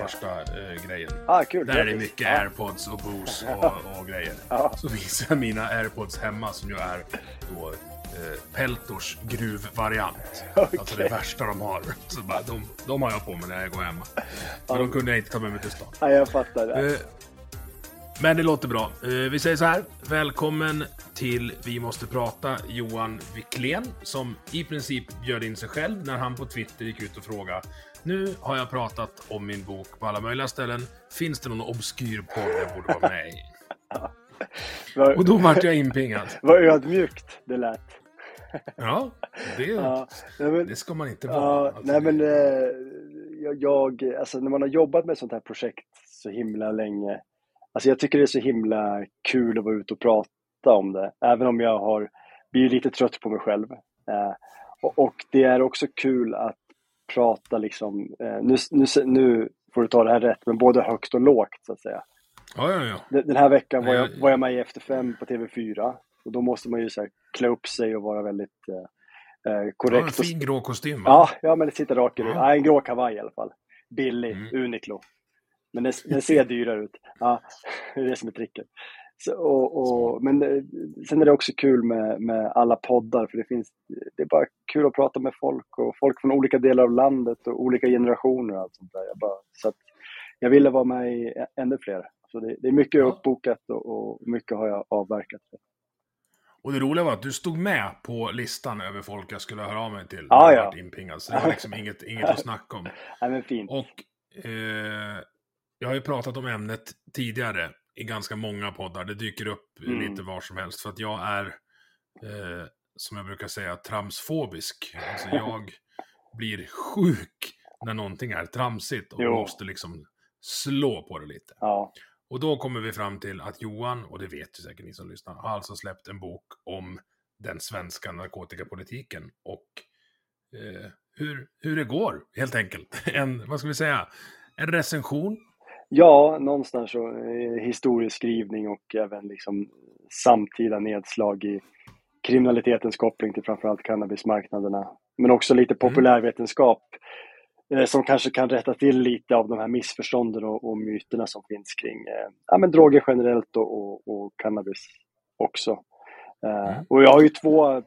Första grejen. Kul, där är mycket AirPods och Bose och grejer. Så visar jag mina AirPods hemma som ju är då, Peltors gruvvariant. Okay. Alltså det värsta de har. Så bara, de har jag på mig när jag går hemma. För de kunde jag inte ta med mig till stan. Ja, jag fattar det. Men det låter bra. Vi säger så här. Välkommen till Vi måste prata, Johan Wikleén, som i princip bjöd in sig själv när han på Twitter gick ut och frågade: nu har jag pratat om min bok på alla möjliga ställen. Finns det någon obskyr podd jag borde vara med i? Och då vart jag inpingad. Vad ödmjukt det lät. Ja, det ska man inte vara. Ja, nej men alltså, när man har jobbat med sånt här projekt så himla länge. Alltså jag tycker det är så himla kul att vara ute och prata om det. Även om jag har blivit lite trött på mig själv. Och det är också kul att prata liksom, nu får du ta det här rätt, men både högt och lågt så att säga. Ja. Den här veckan var jag med i Efter 5 på TV4. Och då måste man ju så här, klä upp sig och vara väldigt korrekt. En fin grå kostym. Ja, men det sitter rakt ut. En grå kavaj i alla fall. Billig, Uniqlo. Men den ser dyrare ut. Ja, det är det som är tricket. Men sen är det också kul med alla poddar, för det är bara kul att prata med folk och folk från olika delar av landet och olika generationer och allt sånt där. Så att jag ville vara med i ännu fler. Så det är mycket uppbokat och mycket har jag avverkat. Och det roliga var att du stod med på listan över folk jag skulle höra av mig till. Inpingad, så det var liksom inget att snacka om. Nej, men fint. Och jag har ju pratat om ämnet tidigare i ganska många poddar. Det dyker upp lite var som helst. För att jag är, som jag brukar säga, tramsfobisk. Alltså jag blir sjuk när någonting är tramsigt. Och måste liksom slå på det lite. Ja. Och då kommer vi fram till att Johan, och det vet ju säkert ni som lyssnar, har alltså släppt en bok om den svenska narkotikapolitiken. Och hur det går, helt enkelt. En recension. Ja, någonstans så historieskrivning och även liksom samtida nedslag i kriminalitetens koppling till framförallt cannabismarknaderna. Men också lite populärvetenskap som kanske kan rätta till lite av de här missförstånden och myterna som finns kring men droger generellt och cannabis också. Och jag har ju två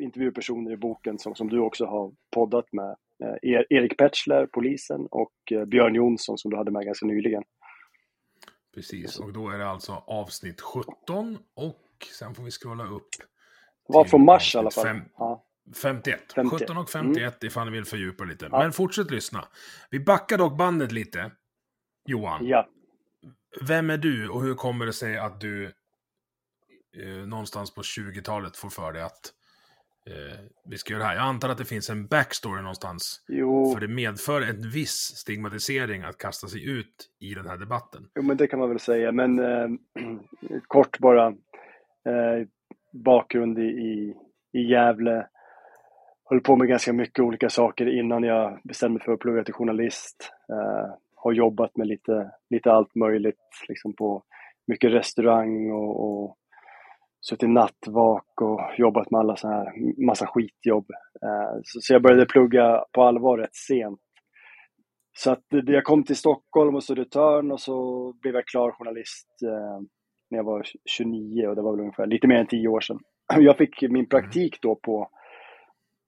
intervjupersoner i boken som du också har poddat med. Erik Petschler, polisen, och Björn Jonsson som du hade med ganska nyligen. Precis, och då är det alltså avsnitt 17 och sen får vi scrolla upp. Det var från mars i alla fall. 51. 17 och 51 ifall ni vill fördjupa lite. Men fortsätt lyssna. Vi backar dock bandet lite, Johan. Ja. Vem är du och hur kommer det sig att du någonstans på 20-talet får för dig att vi ska göra det här. Jag antar att det finns en backstory någonstans. Jo. För det medför en viss stigmatisering att kasta sig ut i den här debatten. Jo, men det kan man väl säga. Men kort bara bakgrund i Gävle. Höll på med ganska mycket olika saker innan jag bestämde mig för att plugga till journalist. Har jobbat med lite allt möjligt. Liksom på mycket restaurang och suttit nattvak och jobbat med alla så här massa skitjobb. Så jag började plugga på allvar rätt sent. Så att jag kom till Stockholm och Södertörn och så blev jag klar journalist när jag var 29 och det var väl ungefär lite mer än 10 år sedan. Jag fick min praktik då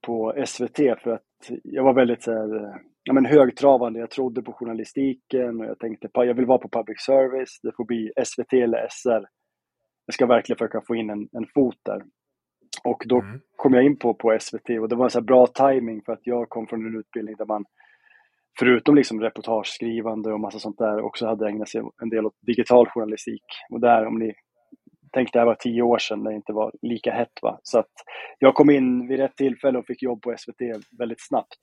på SVT för att jag var väldigt så här, ja, men högtravande. Jag trodde på journalistiken och jag tänkte jag vill vara på public service. Det får bli SVT eller SR. Jag ska verkligen försöka få in en fot där. Och då kom jag in på SVT och det var en så här bra timing för att jag kom från en utbildning där man förutom liksom reportageskrivande och massa sånt där också hade ägnat sig en del åt digital journalistik. Och där, om ni tänkte, det här var 10 år sedan när det inte var lika hett, va? Så att jag kom in vid rätt tillfälle och fick jobb på SVT väldigt snabbt.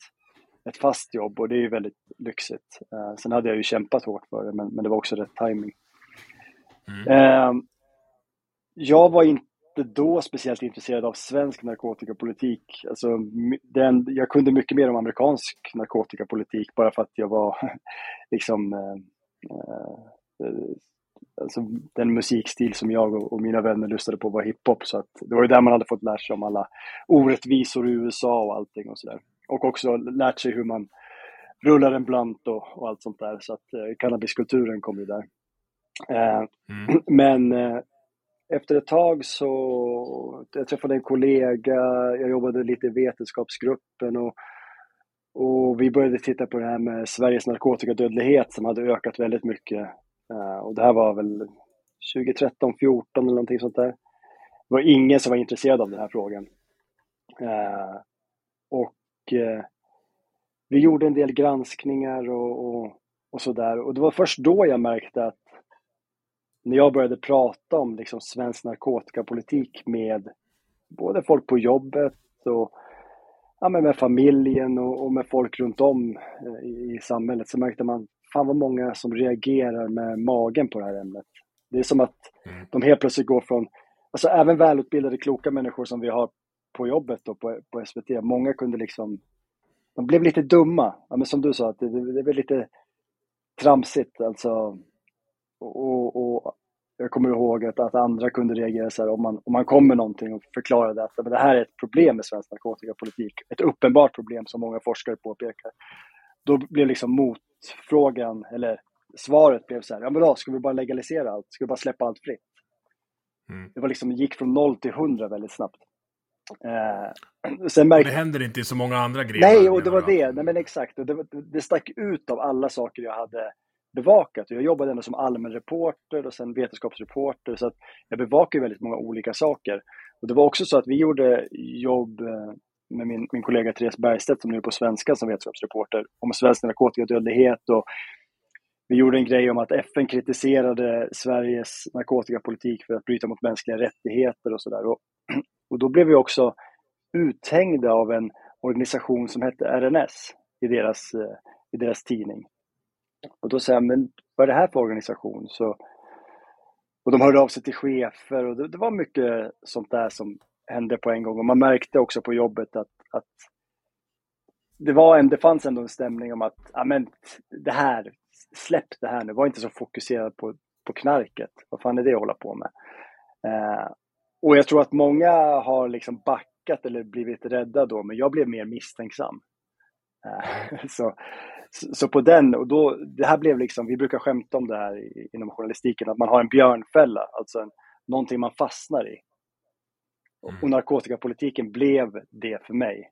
Ett fast jobb, och det är ju väldigt lyxigt. Sen hade jag ju kämpat hårt för det, men det var också rätt timing. Jag var inte då speciellt intresserad av svensk narkotikapolitik. Alltså, jag kunde mycket mer om amerikansk narkotikapolitik bara för att jag var liksom alltså, den musikstil som jag och mina vänner lyssnade på var hiphop, så att det var ju där man hade fått lära sig om alla orättvisor i USA och allting och sådär. Och också lärt sig hur man rullar en blunt och allt sånt där, så att cannabiskulturen kom ju där. Men efter ett tag så jag träffade en kollega, jag jobbade lite i vetenskapsgruppen och vi började titta på det här med Sveriges narkotikadödlighet som hade ökat väldigt mycket. Och det här var väl 2013-14 eller någonting sånt där. Det var ingen som var intresserad av den här frågan. Och vi gjorde en del granskningar och sådär. Och det var först då jag märkte att när jag började prata om liksom svensk narkotikapolitik med både folk på jobbet och ja, men med familjen och med folk runt om i samhället, så märkte man fan vad många som reagerar med magen på det här ämnet. Det är som att de helt plötsligt går från, alltså även välutbildade kloka människor som vi har på jobbet och på SVT, många kunde liksom, de blev lite dumma. Ja, men som du sa, att det blev lite tramsigt alltså. Och jag kommer ihåg att andra kunde reagera så här, om man kom med någonting och förklarade att men det här är ett problem med svensk narkotikapolitik, ett uppenbart problem som många forskare påpekar. Då blev liksom motfrågan, eller svaret blev så här, ja men då ska vi bara legalisera allt, ska vi bara släppa allt fritt. Det var liksom, gick från 0 till 100 väldigt snabbt. Sen det händer inte i så många andra grejer. Nej, och det var det, nej men exakt, det stack ut av alla saker jag hade bevakat. Jag jobbade ändå som allmänreporter och sen vetenskapsreporter, så att jag bevakade väldigt många olika saker. Och det var också så att vi gjorde jobb med min kollega Therese Bergstedt som nu är på svenska som vetenskapsreporter om svensk narkotikadödlighet, och vi gjorde en grej om att FN kritiserade Sveriges narkotikapolitik för att bryta mot mänskliga rättigheter och sådär. Och då blev vi också uthängda av en organisation som hette RNS i deras tidning. Och då säger jag, men vad är det här för organisation? Och de hörde av sig till chefer och det var mycket sånt där som hände på en gång. Och man märkte också på jobbet att det fanns ändå en stämning om att men det här, släpp det här nu. Var inte så fokuserad på knarket. Vad fan är det jag håller på med? Och jag tror att många har liksom backat eller blivit rädda då, men jag blev mer misstänksam. Så på den, och då, det här blev liksom, vi brukar skämta om det här inom journalistiken, att man har en björnfälla, alltså någonting man fastnar i. Och narkotikapolitiken blev det för mig.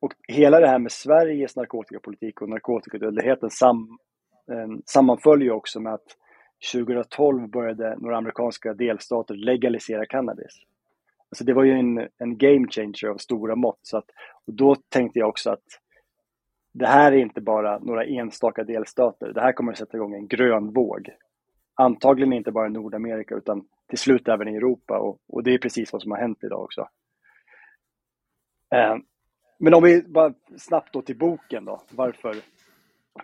Och hela det här med Sveriges narkotikapolitik och narkotikadödligheten sammanföljer också med att 2012 började några amerikanska delstater legalisera cannabis. Alltså det var ju en game changer av stora mått. Så att, och då tänkte jag också att det här är inte bara några enstaka delstater. Det här kommer att sätta igång en grön våg. Antagligen inte bara i Nordamerika utan till slut även i Europa. Och det är precis vad som har hänt idag också. Men om vi bara snabbt då till boken då. Varför?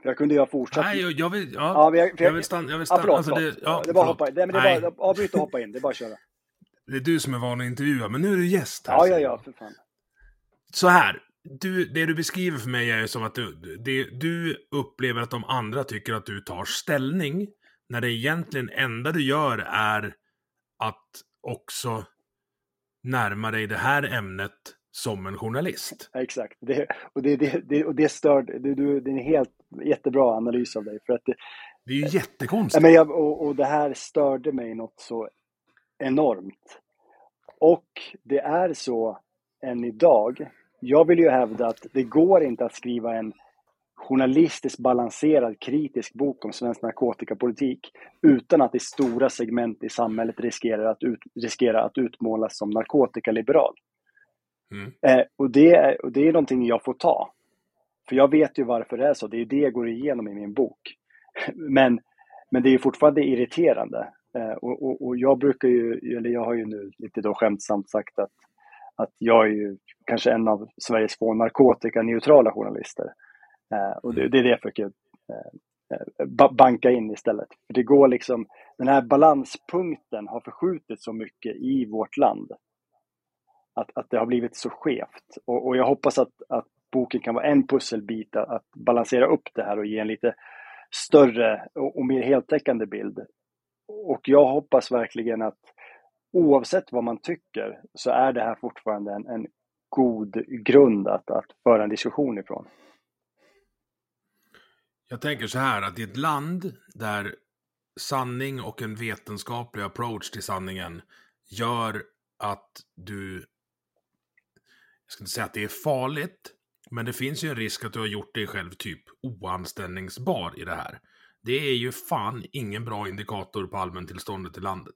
Jag kunde ju ha fortsatt. Nej, jag vill stanna. Det var hoppa in. Nej, men det var avbryt och hoppa in. Det är bara att köra. Det är du som är van att intervjua, men nu är du gäst här. Ja, för fan. Så här. Det du beskriver för mig är som att du upplever att de andra tycker att du tar ställning när det egentligen enda du gör är att också närma dig det här ämnet som en journalist. Exakt. Det är en helt jättebra analys av dig. För att det är ju jättekonstigt. Men det här störde mig något så enormt. Och det är så än idag. Jag vill ju hävda att det går inte att skriva en journalistiskt balanserad kritisk bok om svensk narkotikapolitik utan att i stora segment i samhället riskerar att utmålas som narkotikaliberal. Mm. Och det är någonting jag får ta. För jag vet ju varför det är så. Det är det jag går igenom i min bok. Men det är fortfarande irriterande. Och jag brukar ju, eller jag har ju nu lite då skämtsamt sagt att jag är ju kanske en av Sveriges få narkotikaneutrala journalister. Och det är det jag försöker banka in istället. För det går liksom, den här balanspunkten har förskjutits så mycket i vårt land. Att det har blivit så skevt. Och jag hoppas att boken kan vara en pusselbit att balansera upp det här och ge en lite större och mer heltäckande bild. Och jag hoppas verkligen att oavsett vad man tycker så är det här fortfarande en god grund att föra en diskussion ifrån. Jag tänker så här, att i ett land där sanning och en vetenskaplig approach till sanningen gör att du, jag ska inte säga att det är farligt, men det finns ju en risk att du har gjort dig själv typ oanställningsbar i det här. Det är ju fan ingen bra indikator på allmäntillståndet i landet.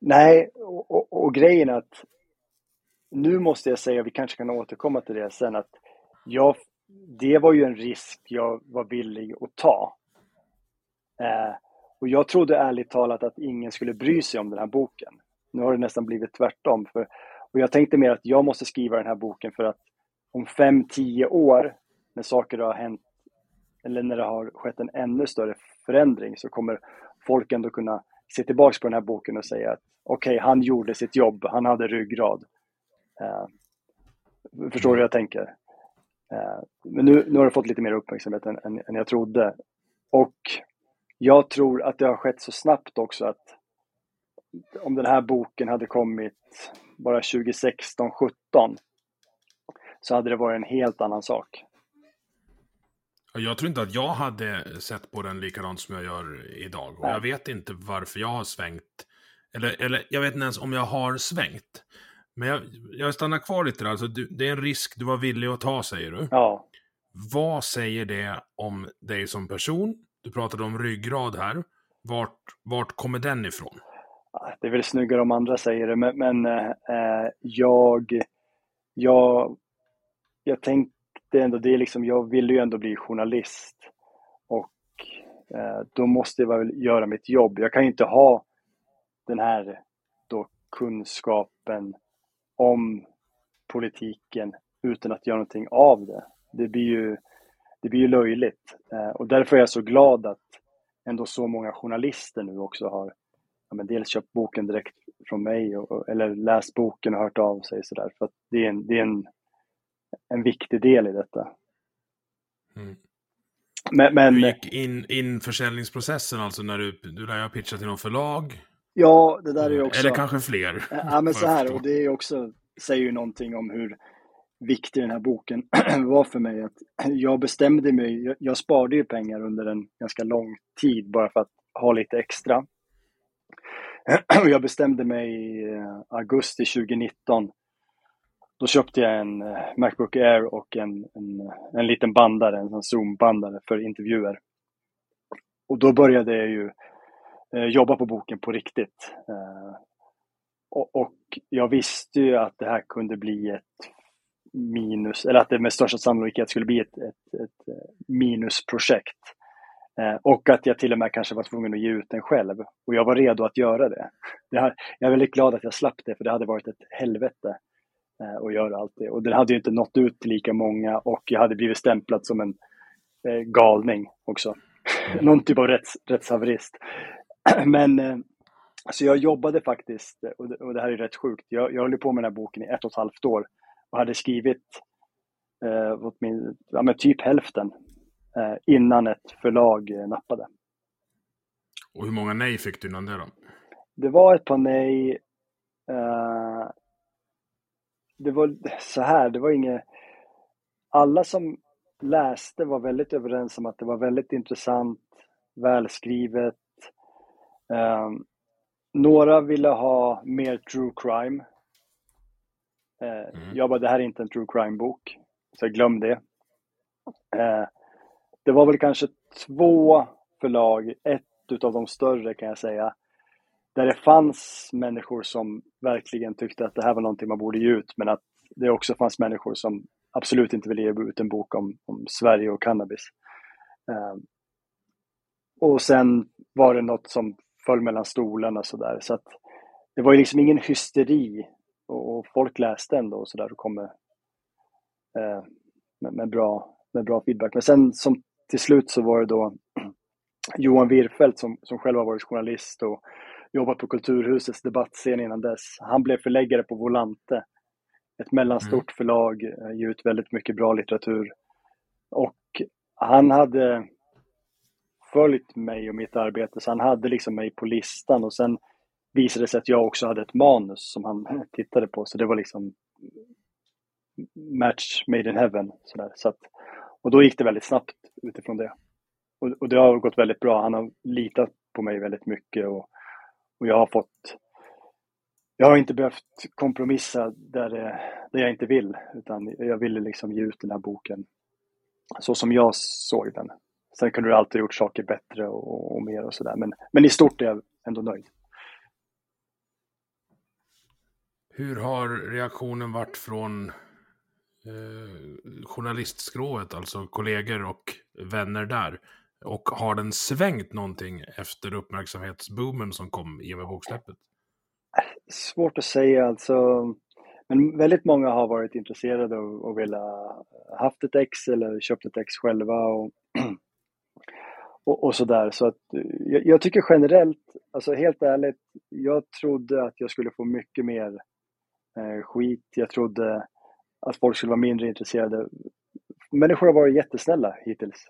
Nej, och grejen att nu måste jag säga, vi kanske kan återkomma till det sen, att det var ju en risk jag var villig att ta. Och jag trodde ärligt talat att ingen skulle bry sig om den här boken. Nu har det nästan blivit tvärtom. Och jag tänkte mer att jag måste skriva den här boken för att om 5-10 år när saker har hänt eller när det har skett en ännu större förändring så kommer folk ändå kunna se tillbaka på den här boken och säga att okej, han gjorde sitt jobb, han hade ryggrad. Förstår du vad jag tänker? Men nu har det fått lite mer uppmärksamhet än jag trodde. Och jag tror att det har skett så snabbt också att om den här boken hade kommit bara 2016-17 så hade det varit en helt annan sak. Jag tror inte att jag hade sett på den likadant som jag gör idag. Och jag vet inte varför jag har svängt. Eller jag vet inte ens om jag har svängt. Men jag stannar kvar lite där. Alltså, det är en risk du var villig att ta, säger du. Ja. Vad säger det om dig som person? Du pratade om ryggrad här. Vart kommer den ifrån? Det är väl snyggare om andra säger det. Men jag tänkte ändå, det är liksom, jag ville ju ändå bli journalist. Och då måste jag väl göra mitt jobb. Jag kan ju inte ha den här då kunskapen om politiken utan att göra någonting av det. Det blir ju löjligt. Och därför är jag så glad att ändå så många journalister nu också har dels köpt boken direkt från mig eller läst boken och hört av sig sådär. För att det är en viktig del i detta. Mm. Men du gick in försäljningsprocessen alltså när du lär jag pitcha till någon förlag. Ja, det där är ju också. Eller kanske fler. Ja, men så här, och det är också, säger ju någonting om hur viktig den här boken var för mig. Att jag bestämde mig, jag sparade ju pengar under en ganska lång tid bara för att ha lite extra. Och jag bestämde mig i augusti 2019. Då köpte jag en MacBook Air och en liten bandare, en Zoom-bandare för intervjuer. Och då började jag ju jobba på boken på riktigt. Och jag visste ju att det här kunde bli ett minus, eller att det med största sannolikhet skulle bli ett minusprojekt. Och att jag till och med kanske var tvungen att ge ut den själv. Och jag var redo att göra det. Jag är väldigt glad att jag slapp det, för det hade varit ett helvete och göra allt det. Och den hade ju inte nått ut till lika många och jag hade blivit stämplad som en galning också. Någon typ av rättshaverist. Men så jag jobbade faktiskt, och det här är rätt sjukt, jag höll på med den här boken i 1,5 år och hade skrivit typ hälften innan ett förlag nappade. Och hur många nej fick du innan det då? Det var ett par nej. Det var så här, det var inget. Alla som läste var väldigt överens om att det var väldigt intressant, välskrivet. Några ville ha mer true crime. Jag bara, det här är inte en true crime bok. Så jag glömde det. Det var väl kanske 2 förlag, ett utav de större kan jag säga, där det fanns människor som verkligen tyckte att det här var någonting man borde ge ut, men att det också fanns människor som absolut inte ville ge ut en bok om Sverige och cannabis. Och sen var det något som föll mellan stolarna sådär. Så att det var ju liksom ingen hysteri och folk läste ändå och sådär och kom med bra feedback. Men sen som till slut så var det då Johan Wirfeldt som själv har varit journalist och jobbat på Kulturhusets debattscen innan dess. Han blev förläggare på Volante, ett mellanstort förlag, ger ut väldigt mycket bra litteratur. Och han hade följt mig och mitt arbete, så han hade liksom mig på listan. Och sen visade det sig att jag också hade ett manus som han tittade på. Så det var liksom match made in heaven. Så att, och då gick det väldigt snabbt utifrån det. Och det har gått väldigt bra. Han har litat på mig väldigt mycket och jag har inte behövt kompromissa där jag inte vill, utan jag ville liksom ge ut den här boken så som jag såg den. Sen kunde du alltid gjort saker bättre och mer och sådär, men i stort är jag ändå nöjd. Hur har reaktionen varit från journalistskrået, alltså kollegor och vänner där? Och har den svängt någonting efter uppmärksamhetsboomen som kom i och med boksläppet? Svårt att säga alltså. Men väldigt många har varit intresserade och vill ha haft ett ex eller köpt ett ex själva och sådär. Så att, jag tycker generellt, alltså helt ärligt, jag trodde att jag skulle få mycket mer skit. Jag trodde att folk skulle vara mindre intresserade. Människor har varit jättesnälla hittills.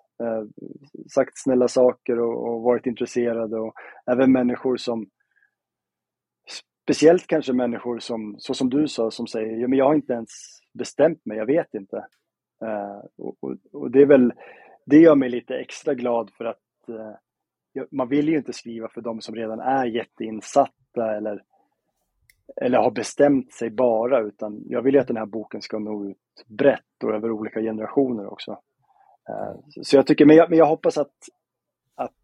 Sagt snälla saker och varit intresserade. Och även människor som, speciellt kanske människor som, så som du sa, som säger ja, men jag har inte ens bestämt mig, jag vet inte. Och det är väl, det gör mig lite extra glad för att man vill ju inte skriva för de som redan är jätteinsatta eller har bestämt sig bara, utan jag vill ju att den här boken ska nå ut brett och över olika generationer också. Så jag tycker, men jag hoppas att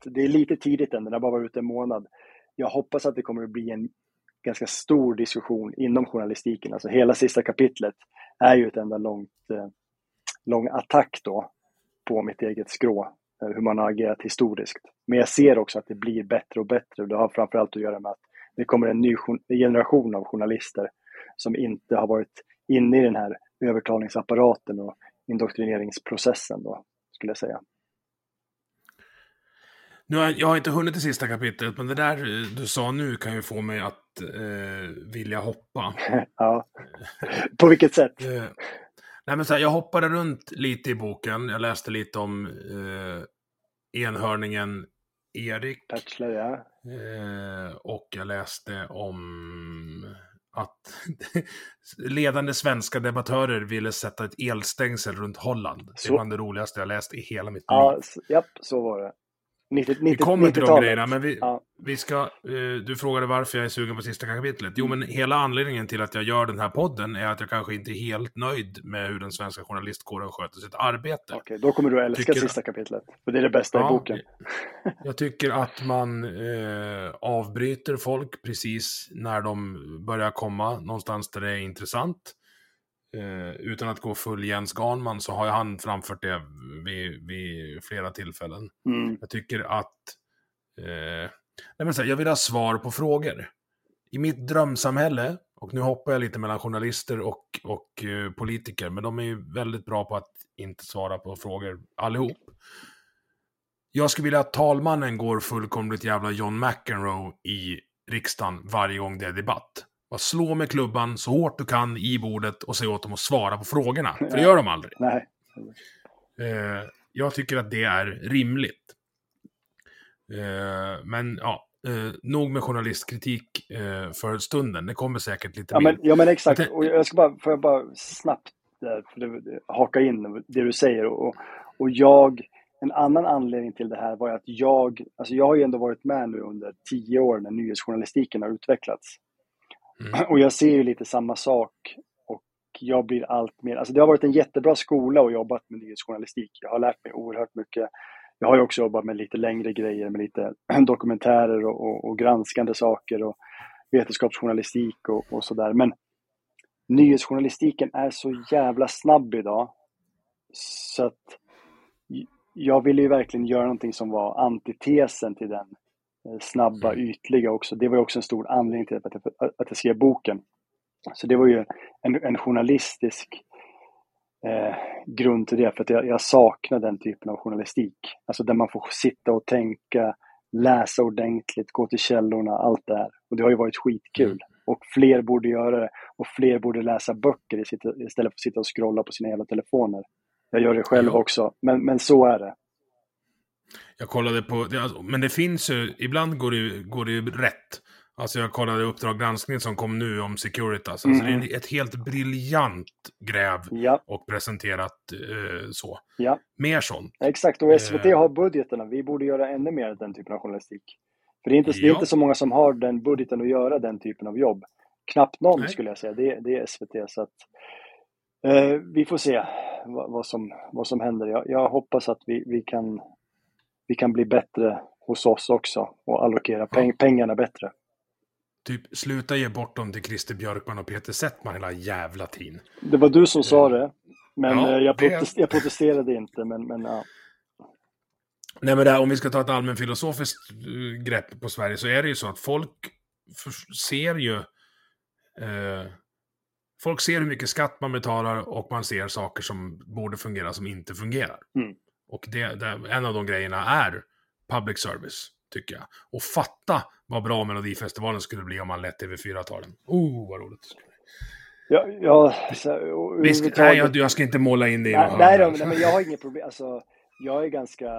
det är lite tidigt än, den har bara varit ute en månad. Jag hoppas att det kommer att bli en ganska stor diskussion inom journalistiken. Alltså hela sista kapitlet är ju ett enda lång attack då på mitt eget skrå, hur man har agerat historiskt. Men jag ser också att det blir bättre och bättre. Det har framförallt att göra med att det kommer en ny generation av journalister som inte har varit inne i den här övertalningsapparaten och indoktrineringsprocessen då, skulle jag säga. Jag har inte hunnit det sista kapitlet, men det där du sa nu kan ju få mig att vilja hoppa. Ja, på vilket sätt? Nej, men så här, jag hoppade runt lite i boken. Jag läste lite om enhörningen Erik Petschler, ja. Och jag läste om att ledande svenska debattörer ville sätta ett elstängsel runt Holland. Så. Det var det roligaste jag läst i hela mitt liv. Ja, japp, så var det. 90, vi kommer till de grejerna, men vi ska, du frågade varför jag är sugen på sista kapitlet. Jo, men hela anledningen till att jag gör den här podden är att jag kanske inte är helt nöjd med hur den svenska journalistkåren sköter sitt arbete. Okej, då kommer du älska sista kapitlet, för det är det bästa i boken. Jag tycker att man avbryter folk precis när de börjar komma någonstans där det är intressant. Utan att gå full Jens Garnman så har han framfört det vid flera tillfällen. Jag tycker att jag vill ha svar på frågor. I mitt drömsamhälle, och nu hoppar jag lite mellan journalister och politiker, men de är ju väldigt bra på att inte svara på frågor allihop. Jag skulle vilja att talmannen går fullkomligt jävla John McEnroe i riksdagen varje gång det är debatt. Slå med klubban så hårt du kan i bordet och se åt dem att svara på frågorna. För det gör de aldrig. Nej. Jag tycker att det är rimligt. Men ja, nog med journalistkritik för stunden. Det kommer säkert lite mer. Men exakt. Och jag ska bara, snabbt haka in det du säger. Och en annan anledning till det här var att jag har ju ändå varit med nu under 10 år när nyhetsjournalistiken har utvecklats. Och jag ser ju lite samma sak och jag blir allt mer, alltså det har varit en jättebra skola och jobbat med nyhetsjournalistik. Jag har lärt mig oerhört mycket. Jag har ju också jobbat med lite längre grejer, med lite dokumentärer och granskande saker och vetenskapsjournalistik och sådär. Men nyhetsjournalistiken är så jävla snabb idag. Så att jag ville ju verkligen göra någonting som var antitesen till den snabba, ytliga också. Det var ju också en stor anledning till att jag skrev boken. Så det var ju en journalistisk grund till det. För att jag saknar den typen av journalistik. Alltså där man får sitta och tänka, läsa ordentligt, gå till källorna, allt det här. Och det har ju varit skitkul. Mm. Och fler borde göra det. Och fler borde läsa böcker istället för att sitta och scrolla på sina jävla telefoner. Jag gör det själv också. Men så är det. Jag kollade på... Men det finns ju... Ibland går det ju rätt. Alltså jag kollade Uppdrag granskning som kom nu om Securitas. Alltså det är ett helt briljant gräv och presenterat så. Ja. Mer sånt. Exakt, och SVT har budgeterna. Vi borde göra ännu mer den typen av journalistik. För det är inte så många som har den budgeten att göra den typen av jobb. Knappt någon skulle jag säga. Det är SVT. Så att, vi får se vad som händer. Jag hoppas att vi kan bli bättre hos oss också och allokera pengarna bättre. Typ, sluta ge bort dem till Christer Björkman och Peter Settman hela jävla tiden. Det var du som sa det, men jag protesterade inte. Men ja. Nej, men om vi ska ta ett allmänfilosofiskt grepp på Sverige så är det ju så att folk ser hur mycket skatt man betalar och man ser saker som borde fungera som inte fungerar. Mm. Och en av de grejerna är public service, tycker jag. Och fatta vad bra Melodifestivalen skulle bli om man lät TV4-talen. Oh, vad roligt. Jag ska inte måla in det. Nej, men jag har inget problem. Alltså, jag är ganska...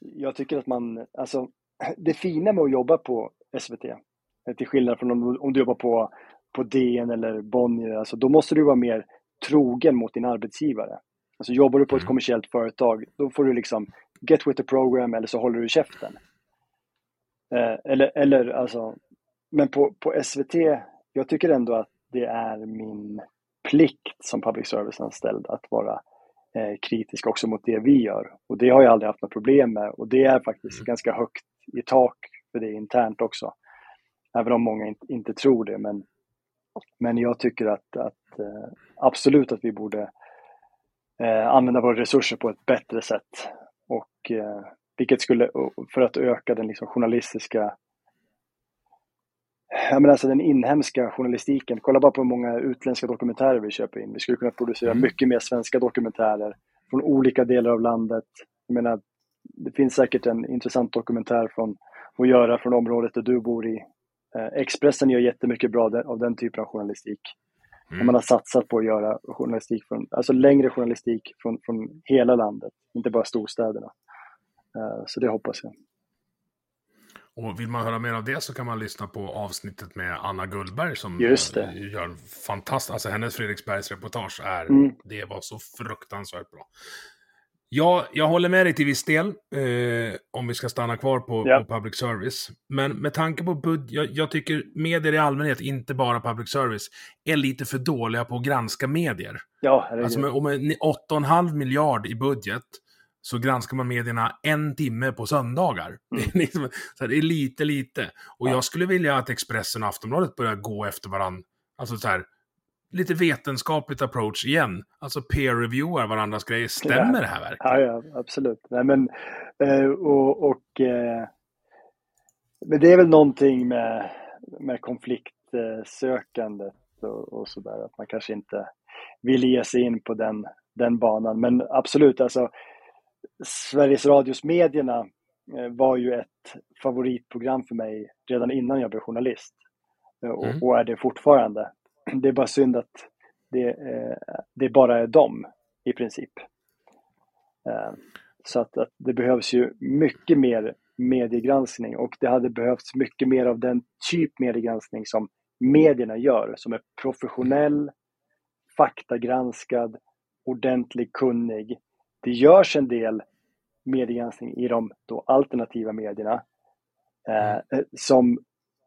Jag tycker att man... Alltså, det fina med att jobba på SVT, till skillnad från om du jobbar på DN eller Bonnier, alltså, då måste du vara mer trogen mot din arbetsgivare. Alltså jobbar du på ett kommersiellt företag, då får du liksom get with the program eller så håller du käften. Eller alltså, men på SVT, jag tycker ändå att det är min plikt som public service-anställd att vara kritisk också mot det vi gör. Och det har jag aldrig haft några problem med. Och det är faktiskt ganska högt i tak för det internt också. Även om många inte tror det. Men jag tycker att absolut att vi borde använda våra resurser på ett bättre sätt. Och vilket skulle, för att öka den liksom journalistiska, jag menar alltså den inhemska journalistiken. Kolla bara på hur många utländska dokumentärer vi köper in. Vi skulle kunna producera mycket mer svenska dokumentärer från olika delar av landet. Jag menar, det finns säkert en intressant dokumentär att göra från området där du bor i. Expressen gör jättemycket bra av den typen av journalistik. Mm. Man har satsat på att göra journalistik alltså längre journalistik från hela landet, inte bara storstäderna. Så det hoppas jag. Och vill man höra mer av det så kan man lyssna på avsnittet med Anna Gullberg som gör fantastiskt. Alltså hennes Fredriksbergs reportage är det var så fruktansvärt bra. Jag håller med dig till viss del om vi ska stanna kvar på public service. Men med tanke på jag tycker medier i allmänhet, inte bara public service, är lite för dåliga på att granska medier. Ja, alltså med 8,5 miljard i budget så granskar man medierna en timme på söndagar. Det är, liksom, så här, det är lite. Och jag skulle vilja att Expressen och Aftonbladet börjar gå efter varandra. Alltså så här... Lite vetenskapligt approach igen. Alltså peer-reviewar varandras grejer. Stämmer det här verkligen? Ja, absolut. Nej, men, men det är väl någonting med konfliktsökandet och sådär. Att man kanske inte vill ge sig in på den banan. Men absolut, alltså Sveriges Radios medierna var ju ett favoritprogram för mig redan innan jag blev journalist. Och är det fortfarande. Det är bara synd att det bara är dem i princip. Så att det behövs ju mycket mer mediegranskning. Och det hade behövts mycket mer av den typ mediegranskning som medierna gör. Som är professionell, faktagranskad, ordentlig, kunnig. Det görs en del mediegranskning i de då alternativa medierna. Som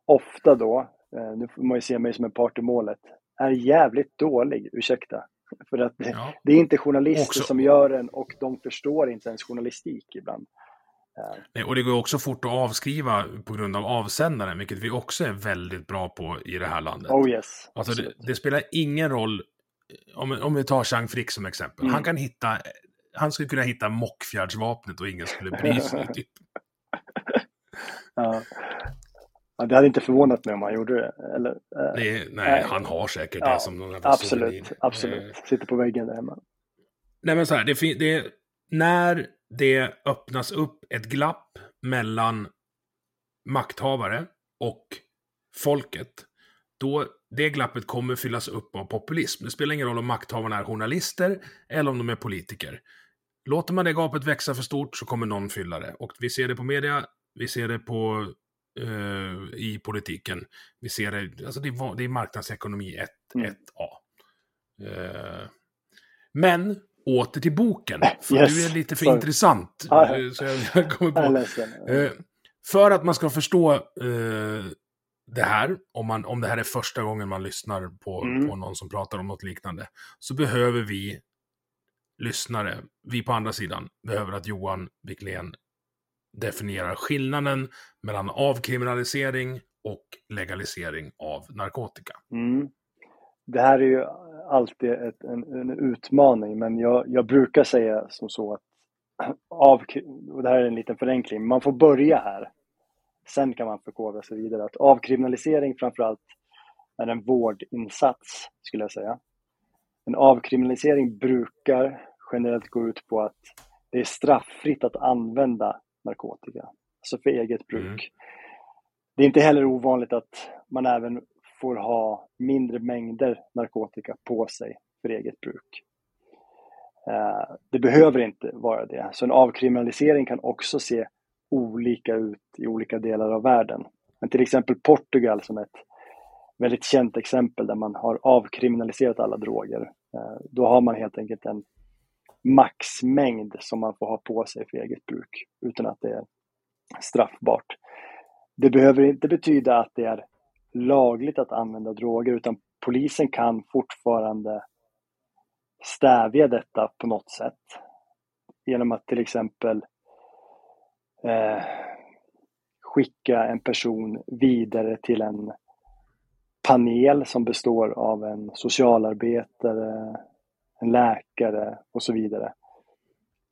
ofta då... nu får man ju se mig som en part i målet, är jävligt dålig, ursäkta. För att det är inte journalister också som gör den, och de förstår inte ens journalistik ibland. Nej, och det går också fort att avskriva på grund av avsändaren, vilket vi också är väldigt bra på i det här landet. Oh yes. Alltså det spelar ingen roll, om vi tar Jean Frick som exempel. Mm. Han skulle kunna hitta mockfjärdsvapnet och ingen skulle bry sig. Typ. Ja, det hade inte förvånat mig om han gjorde det. Eller, nej, han har säkert det som någon. Absolut. Sitter på väggen där hemma. Nej, men så här, när det öppnas upp ett glapp mellan makthavare och folket, då det glappet kommer fyllas upp av populism. Det spelar ingen roll om makthavarna är journalister eller om de är politiker. Låter man det gapet växa för stort så kommer någon fylla det. Och vi ser det på media, vi ser det på i politiken. Vi ser det, alltså det är marknadsekonomi 1A. Men åter till boken, för du är lite för intressant. Så jag kommer på. För att man ska förstå det här, om det här är första gången man lyssnar på någon som pratar om något liknande, så behöver vi lyssnare, vi på andra sidan, behöver att Johan Wikleén definierar skillnaden mellan avkriminalisering och legalisering av narkotika. Mm. Det här är ju alltid en utmaning, men jag brukar säga som så att och det här är en liten förenkling, man får börja här. Sen kan man förkovra sig vidare. Att avkriminalisering framförallt är en vårdinsats, skulle jag säga. En avkriminalisering brukar generellt gå ut på att det är strafffritt att använda narkotika. Alltså för eget bruk. Mm. Det är inte heller ovanligt att man även får ha mindre mängder narkotika på sig för eget bruk. Det behöver inte vara det. Så en avkriminalisering kan också se olika ut i olika delar av världen. Men till exempel Portugal som ett väldigt känt exempel där man har avkriminaliserat alla droger. Då har man helt enkelt en maxmängd som man får ha på sig för eget bruk utan att det är straffbart. Det behöver inte betyda att det är lagligt att använda droger, utan polisen kan fortfarande stävja detta på något sätt. Genom att till exempel skicka en person vidare till en panel som består av en socialarbetare, en läkare och så vidare.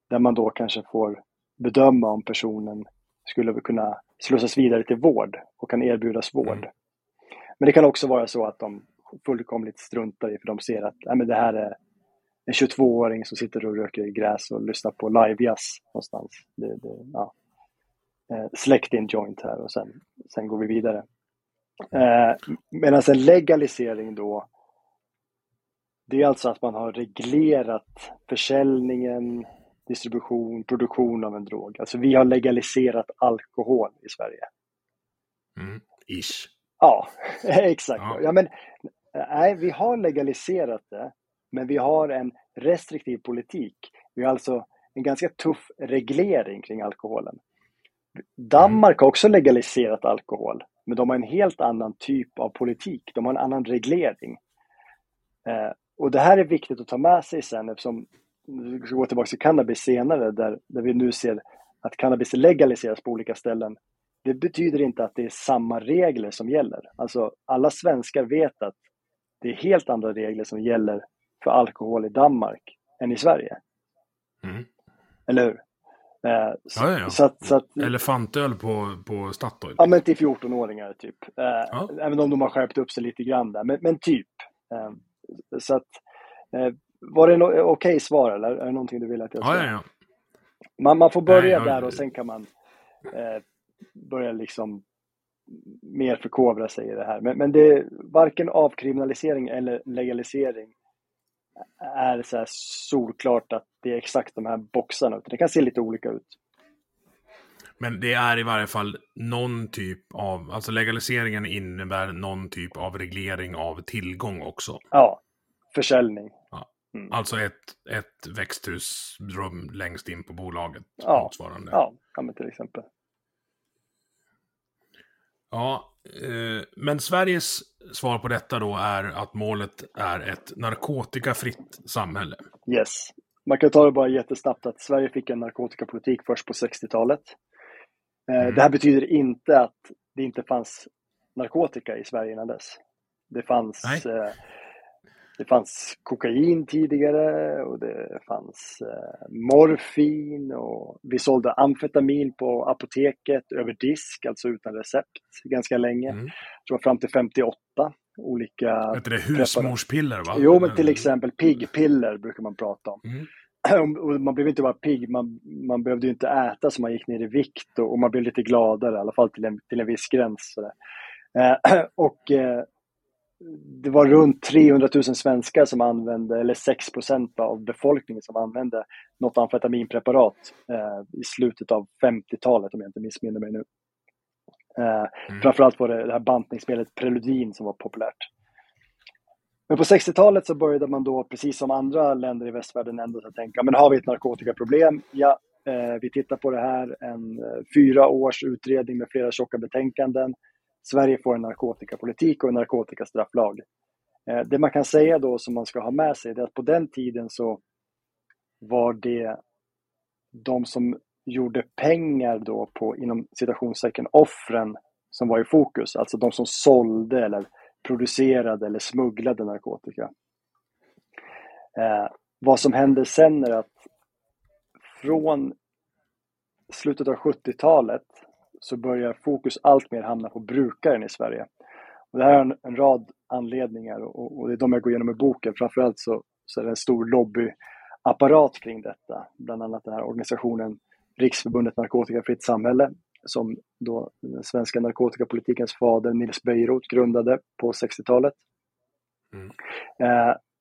Där man då kanske får bedöma om personen skulle kunna slussas vidare till vård och kan erbjudas vård. Mm. Men det kan också vara så att de fullkomligt struntar i, för de ser att men det här är en 22-åring som sitter och röker i gräs och lyssnar på live-jazz någonstans. Släck din joint här och sen går vi vidare. Medan en legalisering då, det är alltså att man har reglerat försäljningen, distribution, produktion av en drog. Alltså vi har legaliserat alkohol i Sverige. Mm, ish. Ja, exakt. Ja. Ja, men, nej, vi har legaliserat det, men vi har en restriktiv politik. Vi har alltså en ganska tuff reglering kring alkoholen. Danmark har också legaliserat alkohol, men de har en helt annan typ av politik. De har en annan reglering. Och det här är viktigt att ta med sig sen, eftersom vi ska gå tillbaka till cannabis senare, där vi nu ser att cannabis legaliseras på olika ställen. Det betyder inte att det är samma regler som gäller. Alltså alla svenskar vet att det är helt andra regler som gäller för alkohol i Danmark än i Sverige. Mm. Eller hur? Så att elefantöl på Statoil. Ja, men till 14-åringar typ. Även om de har skärpt upp sig lite grann där. Men typ. Så att, var det okej svar, eller är det någonting du vill att jag ska? Ja. Man får börja där och sen kan man börja liksom mer förkovra sig i det här. Men det, varken avkriminalisering eller legalisering är så här solklart att det är exakt de här boxarna. Det kan se lite olika ut. Men det är i varje fall någon typ av, alltså legaliseringen innebär någon typ av reglering av tillgång också. Ja, försäljning. Ja. Mm. Alltså ett växthusrum längst in på bolaget. Motsvarande. Ja, men till exempel. Ja, men Sveriges svar på detta då är att målet är ett narkotikafritt samhälle. Yes. Man kan ta det bara jättesnabbt att Sverige fick en narkotikapolitik först på 60-talet. Det här betyder inte att det inte fanns narkotika i Sverige innan dess. Det fanns kokain tidigare och det fanns morfin och vi sålde amfetamin på apoteket över disk, alltså utan recept, ganska länge. Jag tror fram till 58 olika. Vet du, det är husmorspiller, va? Jo, men till exempel piggpiller brukar man prata om. Och man blev inte bara pigg, man behövde ju inte äta så man gick ner i vikt och man blev lite gladare, i alla fall till en viss gräns. Och det var runt 300 000 svenskar som använde, eller 6% av befolkningen som använde något amfetaminpreparat i slutet av 50-talet, om jag inte missminner mig nu. Framförallt var det här bantningsmedlet preludin som var populärt. Men på 60-talet så började man då, precis som andra länder i västvärlden, ändå att tänka, men har vi ett narkotikaproblem? Ja, vi tittar på det här, en 4 års utredning med flera tjocka betänkanden. Sverige får en narkotikapolitik och en narkotikastrafflag. Det man kan säga då som man ska ha med sig är att på den tiden så var det de som gjorde pengar då på, inom citationstecken, offren som var i fokus. Alltså de som sålde eller producerade eller smugglade narkotika. Vad som hände sen är att från slutet av 70-talet så börjar fokus allt mer hamna på brukaren i Sverige. Och det här är en rad anledningar och det är de jag går igenom i boken. Framförallt så är det en stor lobbyapparat kring detta. Bland annat den här organisationen Riksförbundet Narkotikafritt Samhälle som då den svenska narkotikapolitikens fader Nils Bejerot grundade på 60-talet.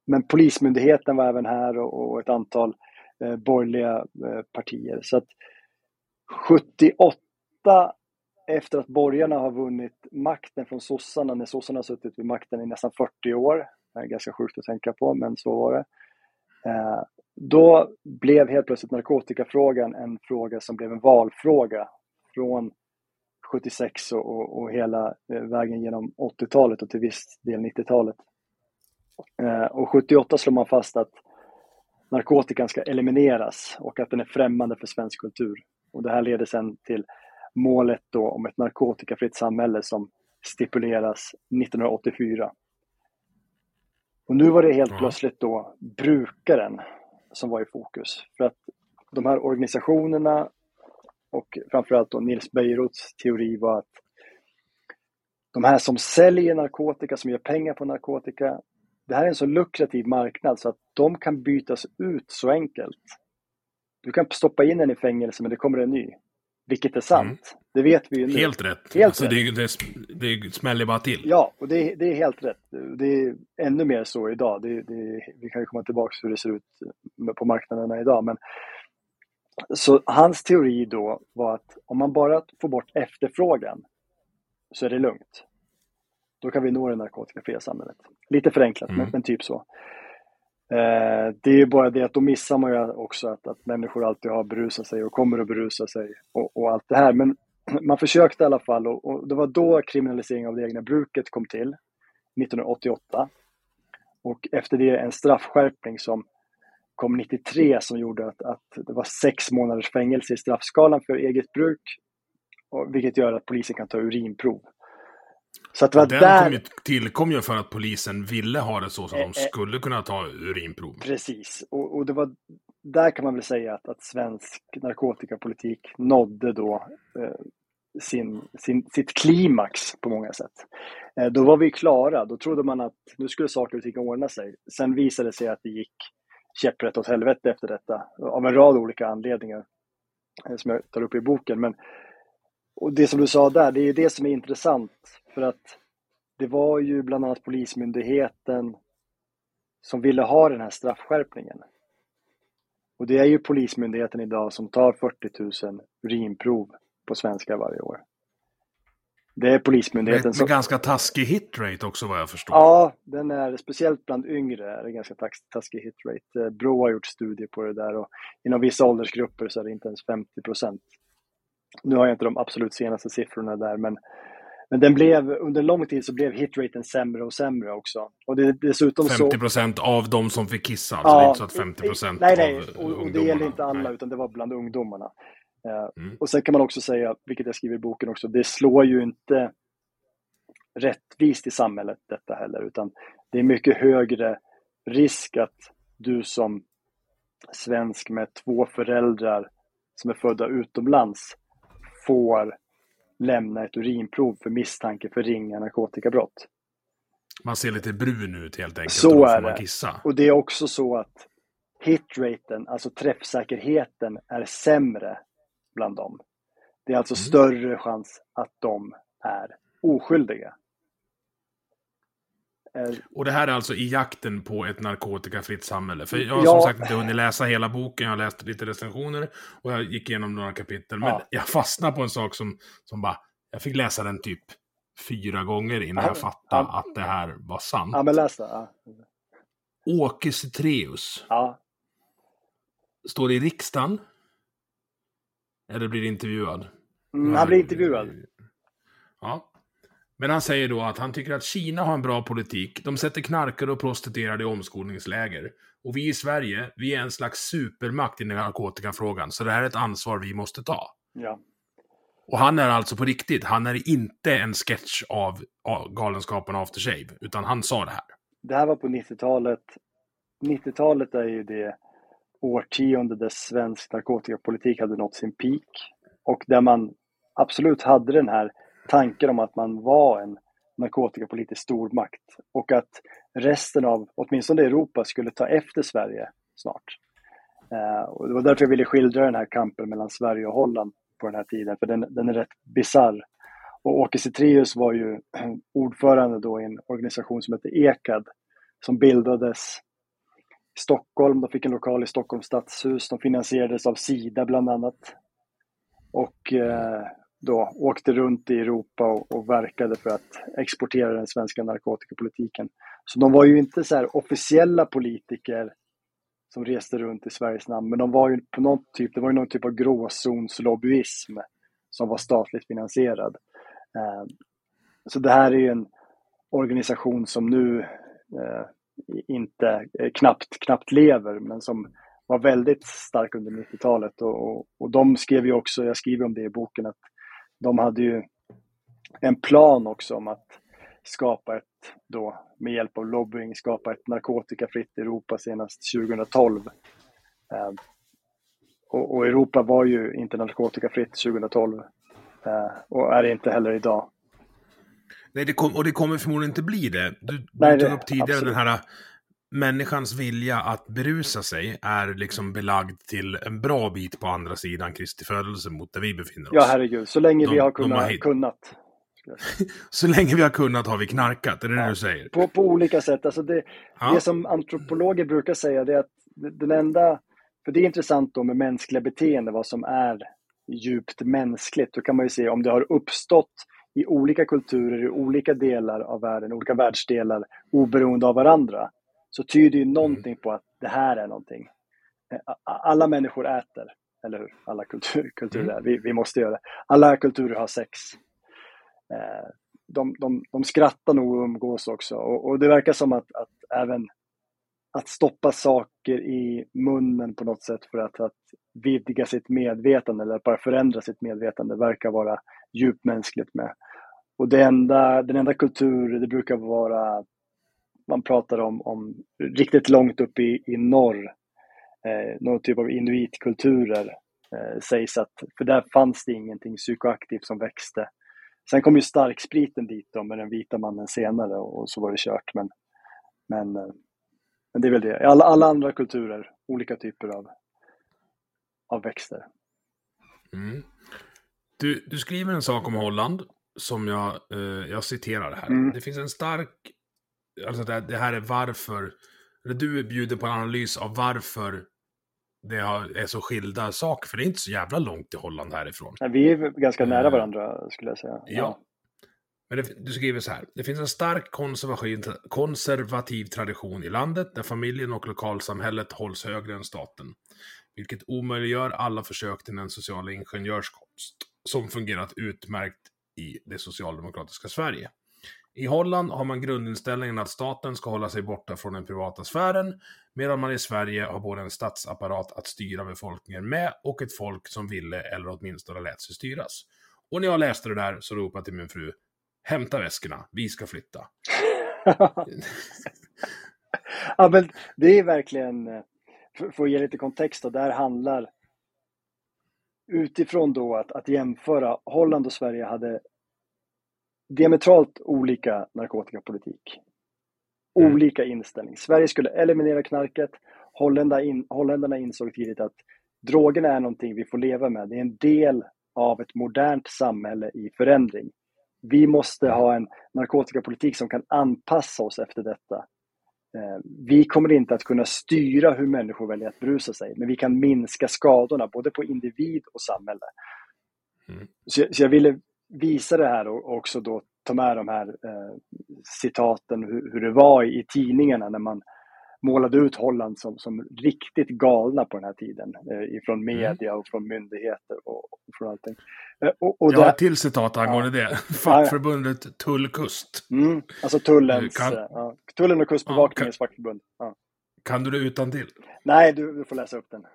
Men Polismyndigheten var även här och ett antal borgerliga partier. Så att 78, efter att borgarna har vunnit makten från sossarna, när sossarna har suttit vid makten i nästan 40 år. Det är ganska sjukt att tänka på, men så var det. Då blev helt plötsligt narkotikafrågan en fråga som blev en valfråga från 76 och hela vägen genom 80-talet och till viss del 90-talet. Och 78 slår man fast att narkotikan ska elimineras och att den är främmande för svensk kultur. Och det här leder sedan till målet då om ett narkotikafritt samhälle som stipuleras 1984. Och nu var det helt plötsligt då brukaren som var i fokus. För att de här organisationerna och framförallt då Nils Bejerots teori var att de här som säljer narkotika, som gör pengar på narkotika, det här är en så lukrativ marknad så att de kan bytas ut så enkelt. Du kan stoppa in en i fängelse men det kommer en ny. Vilket är sant. Det vet vi ju nu. Helt rätt. Alltså, rätt. Det smäller bara till. Ja, och det är helt rätt. Det är ännu mer så idag. Vi kan ju komma tillbaka till hur det ser ut på marknaderna idag. Men, så hans teori då var att om man bara får bort efterfrågan så är det lugnt. Då kan vi nå det narkotikafria samhället. Lite förenklat, men typ så. Det är ju bara det att då missar man ju också att människor alltid har berusat sig och kommer att berusa sig och allt det här. Men man försökte i alla fall och det var då kriminalisering av det egna bruket kom till 1988. Och efter det en straffskärpning som kom 93 som gjorde att det var 6 månaders fängelse i straffskalan för eget bruk. Vilket gör att polisen kan ta urinprov. Så att det var den tillkom ju för att polisen ville ha det så de skulle kunna ta urinprov. Precis, och det var där kan man väl säga att svensk narkotikapolitik nådde då sitt klimax på många sätt. Då var vi klara, då trodde man att nu skulle saker och ting ordna sig. Sen visade det sig att det gick käpprätt åt helvete efter detta av en rad olika anledningar som jag tar upp i boken. Och det som du sa där, det är ju det som är intressant för att det var ju bland annat Polismyndigheten som ville ha den här straffskärpningen. Och det är ju Polismyndigheten idag som tar 40 000 urinprov på svenska varje år. Det är Polismyndigheten som... Det är ganska taskig hitrate också vad jag förstår. Ja, den är speciellt bland yngre är det ganska taskig hitrate. BRÅ har gjort studier på det där och inom vissa åldersgrupper så är det inte ens 50%. Nu har jag inte de absolut senaste siffrorna där, men Men den blev, under lång tid så blev hitraten sämre och sämre också. Och det, dessutom 50% så, av de som fick kissa. Ja, alltså det är inte så att 50% av ungdomarna. Och det gäller inte alla, utan det var bland ungdomarna. Och sen kan man också säga, vilket jag skriver i boken också, det slår ju inte rättvist i samhället detta heller. Utan det är mycket högre risk att du som svensk med två föräldrar som är födda utomlands får lämna ett urinprov för misstanke för ringa narkotikabrott. Man ser lite brun ut helt enkelt. Så är det. Kissa. Och det är också så att hitraten, alltså träffsäkerheten, är sämre bland dem. Det är alltså större chans att de är oskyldiga. Och det här är alltså i jakten på ett narkotikafritt samhälle. För jag har som sagt inte hunnit läsa hela boken. Jag har läst lite recensioner och jag gick igenom några kapitel. Men jag fastnade på en sak som bara, jag fick läsa den typ 4 gånger innan jag fattade att det här var sant. Ja, men läs det. Ja. Åke Cetreus står i riksdagen eller blir intervjuad? Han blir intervjuad. Ja. Men han säger då att han tycker att Kina har en bra politik. De sätter knarkare och prostituerade i omskolningsläger. Och vi i Sverige, vi är en slags supermakt i den här narkotikafrågan. Så det här är ett ansvar vi måste ta. Ja. Och han är alltså på riktigt. Han är inte en sketch av Galenskapen After Shave. Utan han sa det här. Det här var på 90-talet. 90-talet är ju det årtionde där svensk narkotikapolitik hade nått sin peak. Och där man absolut hade den här tanken om att man var en narkotikapolitisk stormakt och att resten av, åtminstone Europa, skulle ta efter Sverige snart. Och det var därför jag ville skildra den här kampen mellan Sverige och Holland på den här tiden, för den är rätt bizarr. Och Åke Cetreus var ju ordförande då i en organisation som heter EKAD, som bildades i Stockholm. De fick en lokal i Stockholms stadshus. De finansierades av Sida bland annat. Och då åkte runt i Europa och verkade för att exportera den svenska narkotikapolitiken. Så de var ju inte så här officiella politiker som reste runt i Sveriges namn, men de var ju på någon typ, det var ju någon typ av gråzonslobbyism som var statligt finansierad. Så det här är ju en organisation som nu inte knappt lever, men som var väldigt stark under 90-talet. Och de skrev ju också, jag skriver om det i boken, att de hade ju en plan också om att skapa ett, då med hjälp av lobbying, skapa ett narkotikafritt Europa senast 2012. Och Europa var ju inte narkotikafritt 2012 och är inte heller idag. Nej, det kommer förmodligen inte bli det. Du tog upp tidigare absolut. Den här människans vilja att berusa sig är liksom belagd till en bra bit på andra sidan Kristi födelse mot där vi befinner oss. Ja, herregud. Så länge vi har kunnat. Så länge vi har kunnat har vi knarkat, är det det du säger? På olika sätt. Alltså det som antropologer brukar säga, det är att den enda, för det är intressant då med mänskliga beteenden, vad som är djupt mänskligt. Då kan man ju se om det har uppstått i olika kulturer, i olika delar av världen, olika världsdelar, oberoende av varandra. Så tyder ju någonting på att det här är någonting. Alla människor äter, eller hur? Alla kulturer. Vi måste göra det. Alla kulturer har sex. De skrattar nog och umgås också. Och det verkar som att även att stoppa saker i munnen på något sätt för att vidga sitt medvetande eller bara förändra sitt medvetande verkar vara djupmänskligt med. Och den enda kultur, det brukar vara, man pratar om riktigt långt upp i norr, någon typ av inuitkulturer sägs att, för där fanns det ingenting psykoaktivt som växte. Sen kom ju starkspriten dit då med den vita mannen senare och så var det kört. Men det är väl det. Alla andra kulturer, olika typer av växter. Mm. Du skriver en sak om Holland som jag citerar här. Det finns en stark, alltså det här är varför, eller du bjuder på en analys av varför det är så skilda saker, för det är inte så jävla långt till Holland härifrån. Nej, vi är ganska nära varandra skulle jag säga. Ja. Men du skriver så här: det finns en stark konservativ tradition i landet där familjen och lokalsamhället hålls högre än staten, vilket omöjliggör alla försök till en social ingenjörskonst som fungerat utmärkt i det socialdemokratiska Sverige. I Holland har man grundinställningen att staten ska hålla sig borta från den privata sfären, medan man i Sverige har både en statsapparat att styra befolkningen med och ett folk som ville eller åtminstone lät sig styras. Och när jag läste det där så ropade jag till min fru: hämta väskorna, vi ska flytta. Ja, men det är verkligen, för att ge lite kontext då, där handlar utifrån då att jämföra Holland och Sverige hade diametralt olika narkotikapolitik. Olika inställning. Sverige skulle eliminera knarket. Holländarna insåg tidigt att drogerna är någonting vi får leva med. Det är en del av ett modernt samhälle i förändring. Vi måste ha en narkotikapolitik som kan anpassa oss efter detta. Vi kommer inte att kunna styra hur människor väljer att brusa sig, men vi kan minska skadorna både på individ och samhälle. Så jag ville visa det här och också då ta med de här citaten hur det var i tidningarna när man målade ut Holland som riktigt galna på den här tiden, ifrån media och från myndigheter och från allting. Jag har ett till citat angående det. Fackförbundet Tullkust. Alltså tullen och kustbevakningens fackförbund. Kan du det utan till? Nej, du får läsa upp den.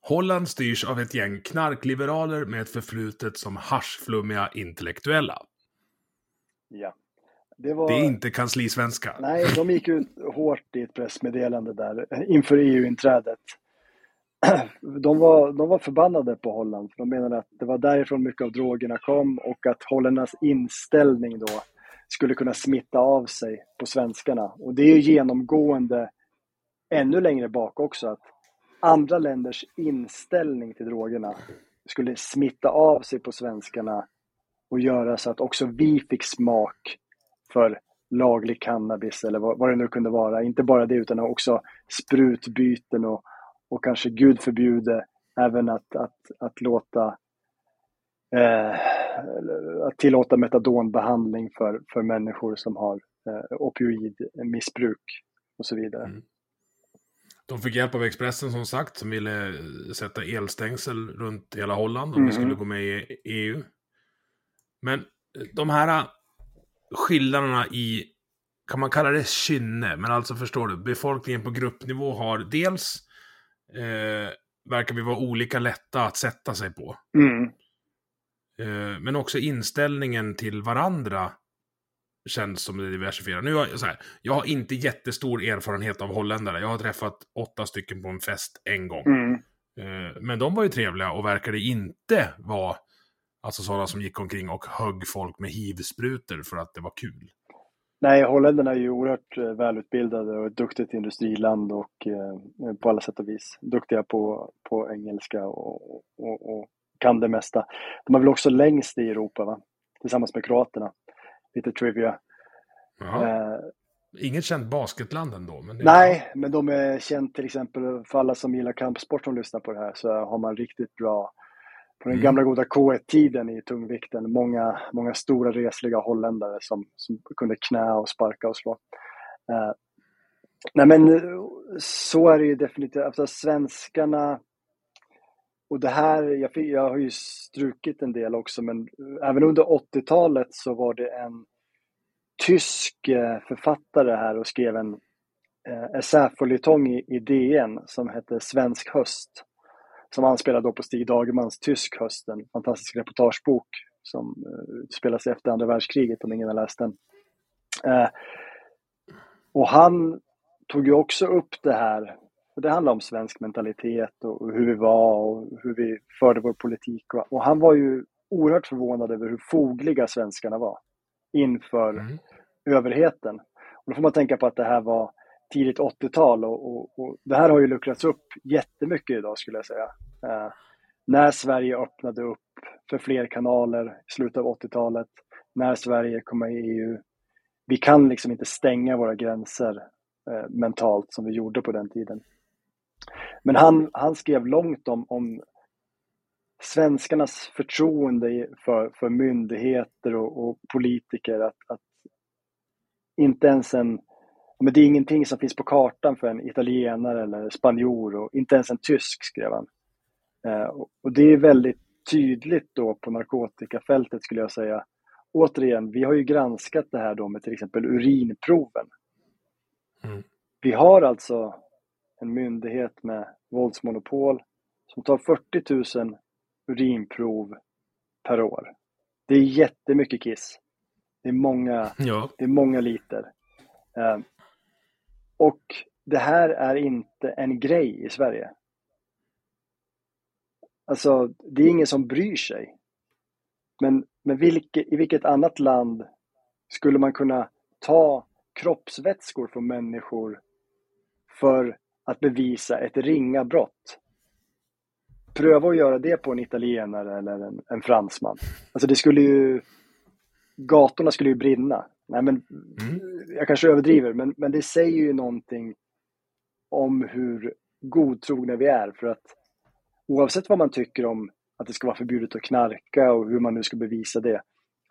Holland styrs av ett gäng knarkliberaler med ett förflutet som haschflummiga intellektuella. Ja. Det är inte kanslisvenska. Nej, de gick ut hårt i ett pressmeddelande där inför EU-inträdet. De var förbannade på Holland. För de menade att det var därifrån mycket av drogerna kom och att holländarnas inställning då skulle kunna smitta av sig på svenskarna. Och det är ju genomgående ännu längre bak också, att andra länders inställning till drogerna skulle smitta av sig på svenskarna och göra så att också vi fick smak för laglig cannabis eller vad det nu kunde vara. Inte bara det, utan också sprutbyten och kanske Gud förbjude även att låta att tillåta metadonbehandling för människor som har opioidmissbruk och så vidare. De fick hjälp av Expressen, som sagt, som ville sätta elstängsel runt hela Holland om vi skulle gå med i EU. Men de här skillnaderna i, kan man kalla det kynne, men alltså förstår du, befolkningen på gruppnivå har dels verkar vi vara olika lätta att sätta sig på. Men också inställningen till varandra känns som det diversifierar. Nu har jag har inte jättestor erfarenhet av holländare. Jag har träffat 8 stycken på en fest en gång. Men de var ju trevliga och verkade inte vara alltså sådana som gick omkring och högg folk med hivsprutor för att det var kul. Nej, holländarna är ju oerhört välutbildade och ett duktigt industriland och på alla sätt och vis duktiga på engelska och kan det mesta. De är väl också längst i Europa, va? Tillsammans med kroaterna. Lite trivia. Inget känt basketland ändå. Men nej, men de är känt till exempel för alla som gillar kampsport som lyssnar på det här, så har man riktigt bra på den gamla goda K1-tiden i tungvikten. Många stora resliga holländare som kunde knä och sparka och slå. Nej, men så är det ju definitivt. Alltså svenskarna, och det här, jag har ju strukit en del också, men även under 80-talet så var det en tysk författare här och skrev en essäföljetong i DN som hette Svensk höst, som anspelar då på Stig Dagermans Tysk höst, en fantastisk reportagebok som utspelar sig efter andra världskriget, om ingen har läst den. Och han tog ju också upp det här. Och det handlar om svensk mentalitet och hur vi var och hur vi förde vår politik. Och han var ju oerhört förvånad över hur fogliga svenskarna var inför överheten. Och då får man tänka på att det här var tidigt 80-tal och det här har ju luckrats upp jättemycket idag, skulle jag säga. När Sverige öppnade upp för fler kanaler i slutet av 80-talet, när Sverige kom med i EU. Vi kan liksom inte stänga våra gränser mentalt som vi gjorde på den tiden. Men han skrev långt om svenskarnas förtroende för myndigheter och politiker. Att inte ens men det är ingenting som finns på kartan för en italienare eller spanjor, och inte ens en tysk, skrev han. Och det är väldigt tydligt då på narkotikafältet, skulle jag säga. återigen, vi har ju granskat det här då med till exempel urinproven. Mm. Vi har alltså en myndighet med våldsmonopol som tar 40 000 urinprov per år. Det är jättemycket kiss. Det är många, det är många liter. Och det här är inte en grej i Sverige. Alltså, det är ingen som bryr sig. Men i vilket annat land skulle man kunna ta kroppsvätskor från människor för att bevisa ett ringa brott? Pröva att göra det på en italienare eller en fransman. Alltså det skulle ju... Gatorna skulle ju brinna. Nej, men, jag kanske överdriver, men det säger ju någonting om hur godtrogna vi är. För att oavsett vad man tycker om att det ska vara förbjudet att knarka och hur man nu ska bevisa det,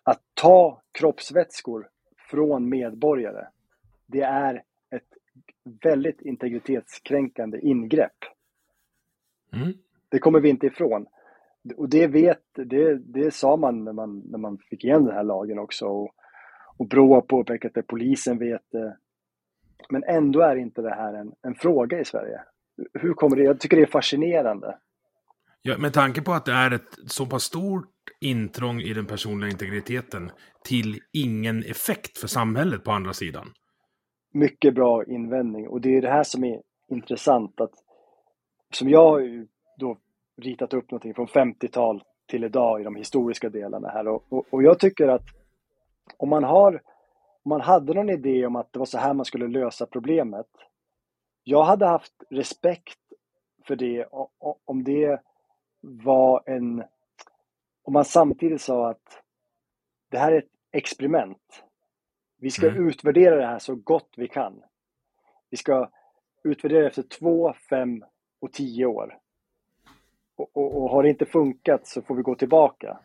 att ta kroppsvätskor från medborgare, det är ett väldigt integritetskränkande ingrepp. Mm. Det kommer vi inte ifrån. Och det sa man när man fick igen den här lagen också. Och Brå har påpekat att polisen vet det. Men ändå är inte det här en fråga i Sverige. Hur kommer det? Jag tycker det är fascinerande. Ja, med tanke på att det är ett så pass stort intrång i den personliga integriteten till ingen effekt för samhället på andra sidan. Mycket bra invändning. Och det är det här som är intressant. Att, som jag har då ritat upp någonting från 50-tal till idag i de historiska delarna här. Och jag tycker att om man hade någon idé om att det var så här man skulle lösa problemet. Jag hade haft respekt för det om det var om man samtidigt sa att det här är ett experiment. Vi ska utvärdera det här så gott vi kan. Vi ska utvärdera efter 2, 5 och 10 år. Och har det inte funkat så får vi gå tillbaka.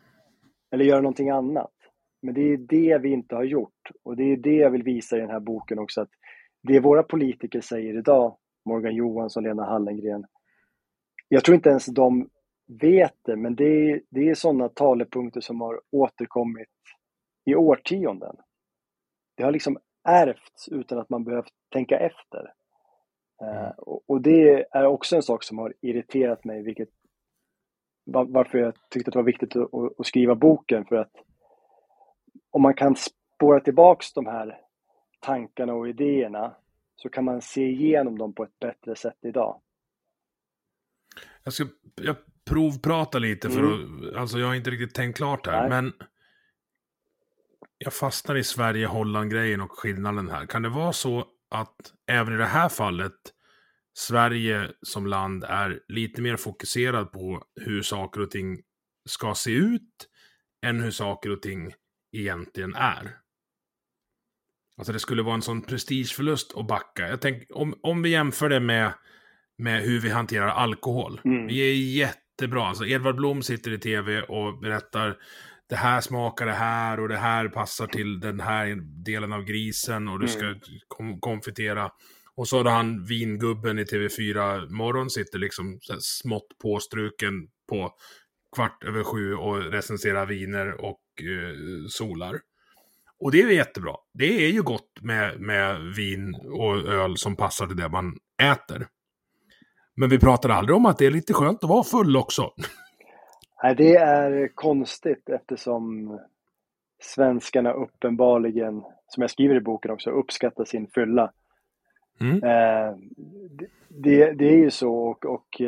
Eller göra någonting annat. Men det är det vi inte har gjort. Och det är det jag vill visa i den här boken också. Att det våra politiker säger idag, Morgan Johansson, Lena Hallengren. Jag tror inte ens de vet det. Men det är sådana talepunkter som har återkommit i årtionden. Det har liksom ärvts utan att man behövt tänka efter. Och det är också en sak som har irriterat mig. Varför jag tyckte att det var viktigt att skriva boken. För att om man kan spåra tillbaka de här tankarna och idéerna så kan man se igenom dem på ett bättre sätt idag. Jag provprata lite för att, alltså jag har inte riktigt tänkt klart här. Nej. Men jag fastnar i Sverige-Holland-grejen och skillnaden här. Kan det vara så att även i det här fallet Sverige som land är lite mer fokuserad på hur saker och ting ska se ut än hur saker och ting egentligen är? Alltså det skulle vara en sån prestigeförlust att backa. Jag tänker, om vi jämför det med hur vi hanterar alkohol. Vi är jättebra. Alltså Edvard Blom sitter i tv och berättar det här smakar det här och det här passar till den här delen av grisen och du ska konfitera. Och så har han vingubben i TV4 morgon sitter liksom smått påstruken på 7:15 och recenserar viner och solar. Och det är jättebra. Det är ju gott med vin och öl som passar till det man äter. Men vi pratar aldrig om att det är lite skönt att vara full också. Nej, det är konstigt eftersom svenskarna uppenbarligen, som jag skriver i boken också, uppskattar sin fylla. Det är ju så och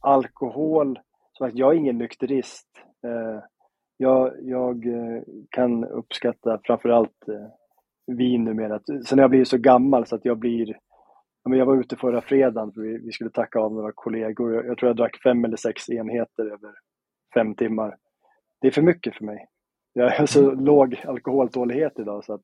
alkohol, som att jag är ingen nykterist. Jag kan uppskatta framförallt vin numera. Sen jag blir så gammal så att jag blir... Jag var ute förra fredagen för vi skulle tacka av några kollegor. Jag tror jag drack 5 eller 6 enheter över 5 timmar. Det är för mycket för mig. Jag har så låg alkoholtålighet idag så att...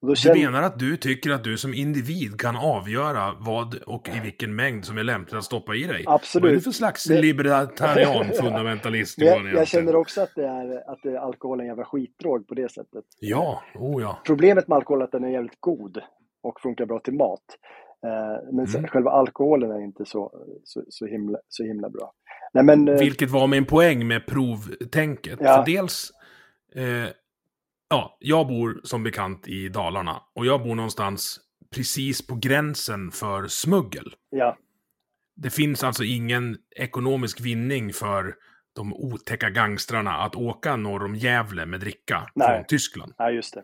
Du menar att du tycker att du som individ kan avgöra vad och i vilken mängd som är lämpligt att stoppa i dig? Absolut. Vad är det för slags libertarian fundamentalist? Jag känner också att det är alkohol är en jävla skitdrog på det sättet. Ja, ja. Problemet med alkohol är att den är jävligt god och funkar bra till mat. Men själva alkoholen är inte så himla bra. Nej, men, vilket var min poäng med provtänket. Ja. För dels Ja, jag bor som bekant i Dalarna. Och jag bor någonstans precis på gränsen för smuggel. Ja. Det finns alltså ingen ekonomisk vinning för de otäcka gangstrarna att åka norr om Gävle med dricka. Nej. Från Tyskland. Ja, just det.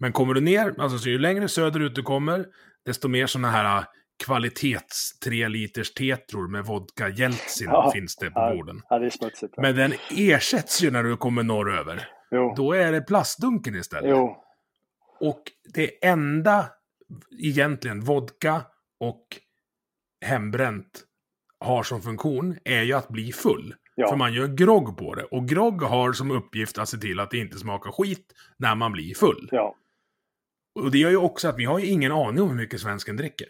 Men kommer du ner, alltså så ju längre söderut du kommer, desto mer såna här kvalitets 3-liters tetror med vodka Jeltsin finns det på borden. Ja, det är smutsigt. Ja. Men den ersätts ju när du kommer norröver. Jo. Då är det plastdunken istället. Jo. Och det enda egentligen vodka och hembränt har som funktion är ju att bli full. Ja. För man gör grogg på det. Och grogg har som uppgift att se till att det inte smakar skit när man blir full. Ja. Och det gör ju också att vi har ju ingen aning om hur mycket svensken dricker.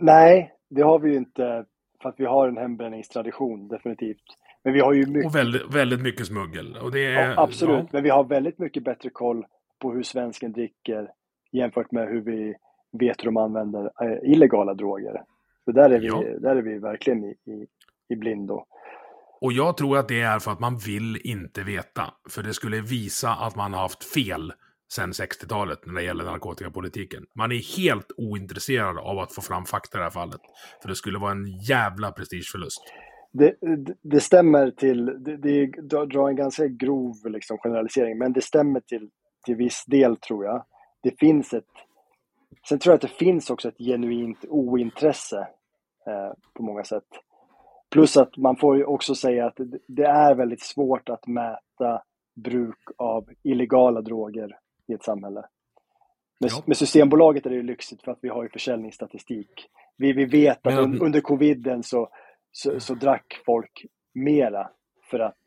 Nej, det har vi ju inte. För att vi har en hembränningstradition, definitivt. Men vi har ju mycket... Och väldigt, väldigt mycket smuggel. Och det är... ja, absolut, ja. Men vi har väldigt mycket bättre koll på hur svensken dricker jämfört med hur vi vet hur de använder illegala droger. Så där är vi verkligen i blindo. Och jag tror att det är för att man vill inte veta. För det skulle visa att man har haft fel sedan 60-talet när det gäller narkotikapolitiken. Man är helt ointresserad av att få fram fakta i det här fallet. För det skulle vara en jävla prestigeförlust. Det stämmer till... Det drar en ganska grov liksom, generalisering. Men det stämmer till viss del, tror jag. Det finns ett... Sen tror jag att det finns också ett genuint ointresse på många sätt. Plus att man får ju också säga att det är väldigt svårt att mäta bruk av illegala droger i ett samhälle. Med Systembolaget är det ju lyxigt för att vi har ju försäljningsstatistik. Vi vet att under coviden så drack folk mera för att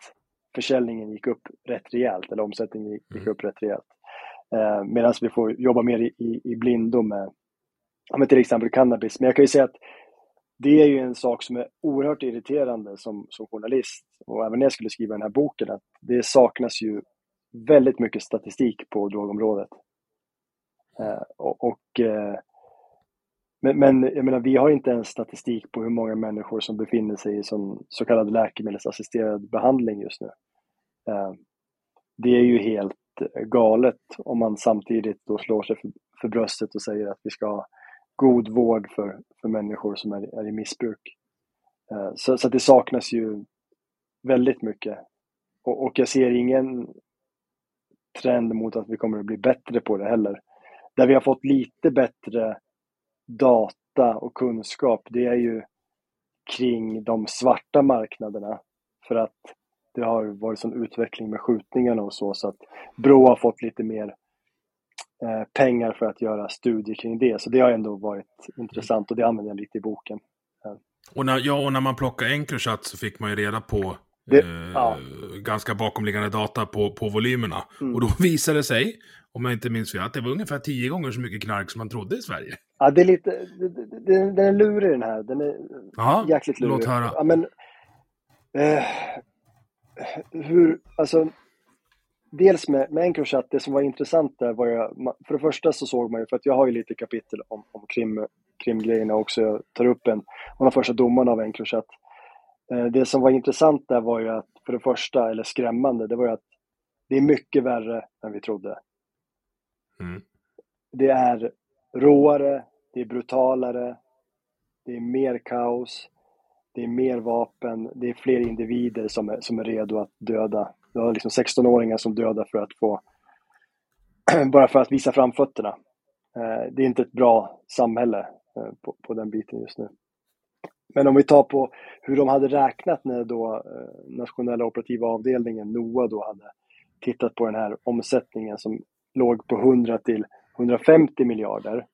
försäljningen gick upp rätt rejält, eller omsättningen gick upp rätt rejält. Medan vi får jobba mer i blindo med till exempel cannabis. Men jag kan ju säga att det är ju en sak som är oerhört irriterande som journalist. Och även när jag skulle skriva den här boken, att det saknas ju väldigt mycket statistik på drogområdet. Men jag menar, vi har inte ens statistik på hur många människor som befinner sig i så kallad läkemedelsassisterad behandling just nu. Det är ju helt galet om man samtidigt då slår sig för bröstet och säger att vi ska ha god vård för människor som är i missbruk. Så att det saknas ju väldigt mycket. Och jag ser ingen trend mot att vi kommer att bli bättre på det heller. Där vi har fått lite bättre data och kunskap, det är ju kring de svarta marknaderna. För att det har varit sån utveckling med skjutningarna och så att BRÅ har fått lite mer pengar för att göra studier kring det. Så det har ändå varit intressant och det använder jag lite i boken. Och när man plockar Encrochat så fick man ju reda på ganska bakomliggande data på volymerna. Mm. Och då visade det sig, om jag inte minns fel, att det var ungefär 10 gånger så mycket knark som man trodde i Sverige. Ja, det är lite... Den är lurig den här. Den är jäkligt lurig. Låt höra. Ja, men... dels med Encrochat, det som var intressant där var för det första så såg man ju, för att jag har ju lite kapitel om krimgrejerna också, jag tar upp de första domarna av Encrochat. Det som var intressant där var ju att, för det första, eller skrämmande, det var ju att det är mycket värre än vi trodde. Mm. Det är råare, det är brutalare, det är mer kaos. Det är mer vapen, det är fler individer som är redo att döda. Det var liksom 16-åringar som dödar för att få, bara för att visa framfötterna. Det är inte ett bra samhälle på den biten just nu. Men om vi tar på hur de hade räknat när då nationella operativa avdelningen, NOA, då hade tittat på den här omsättningen som låg på 100 till 150 miljarder.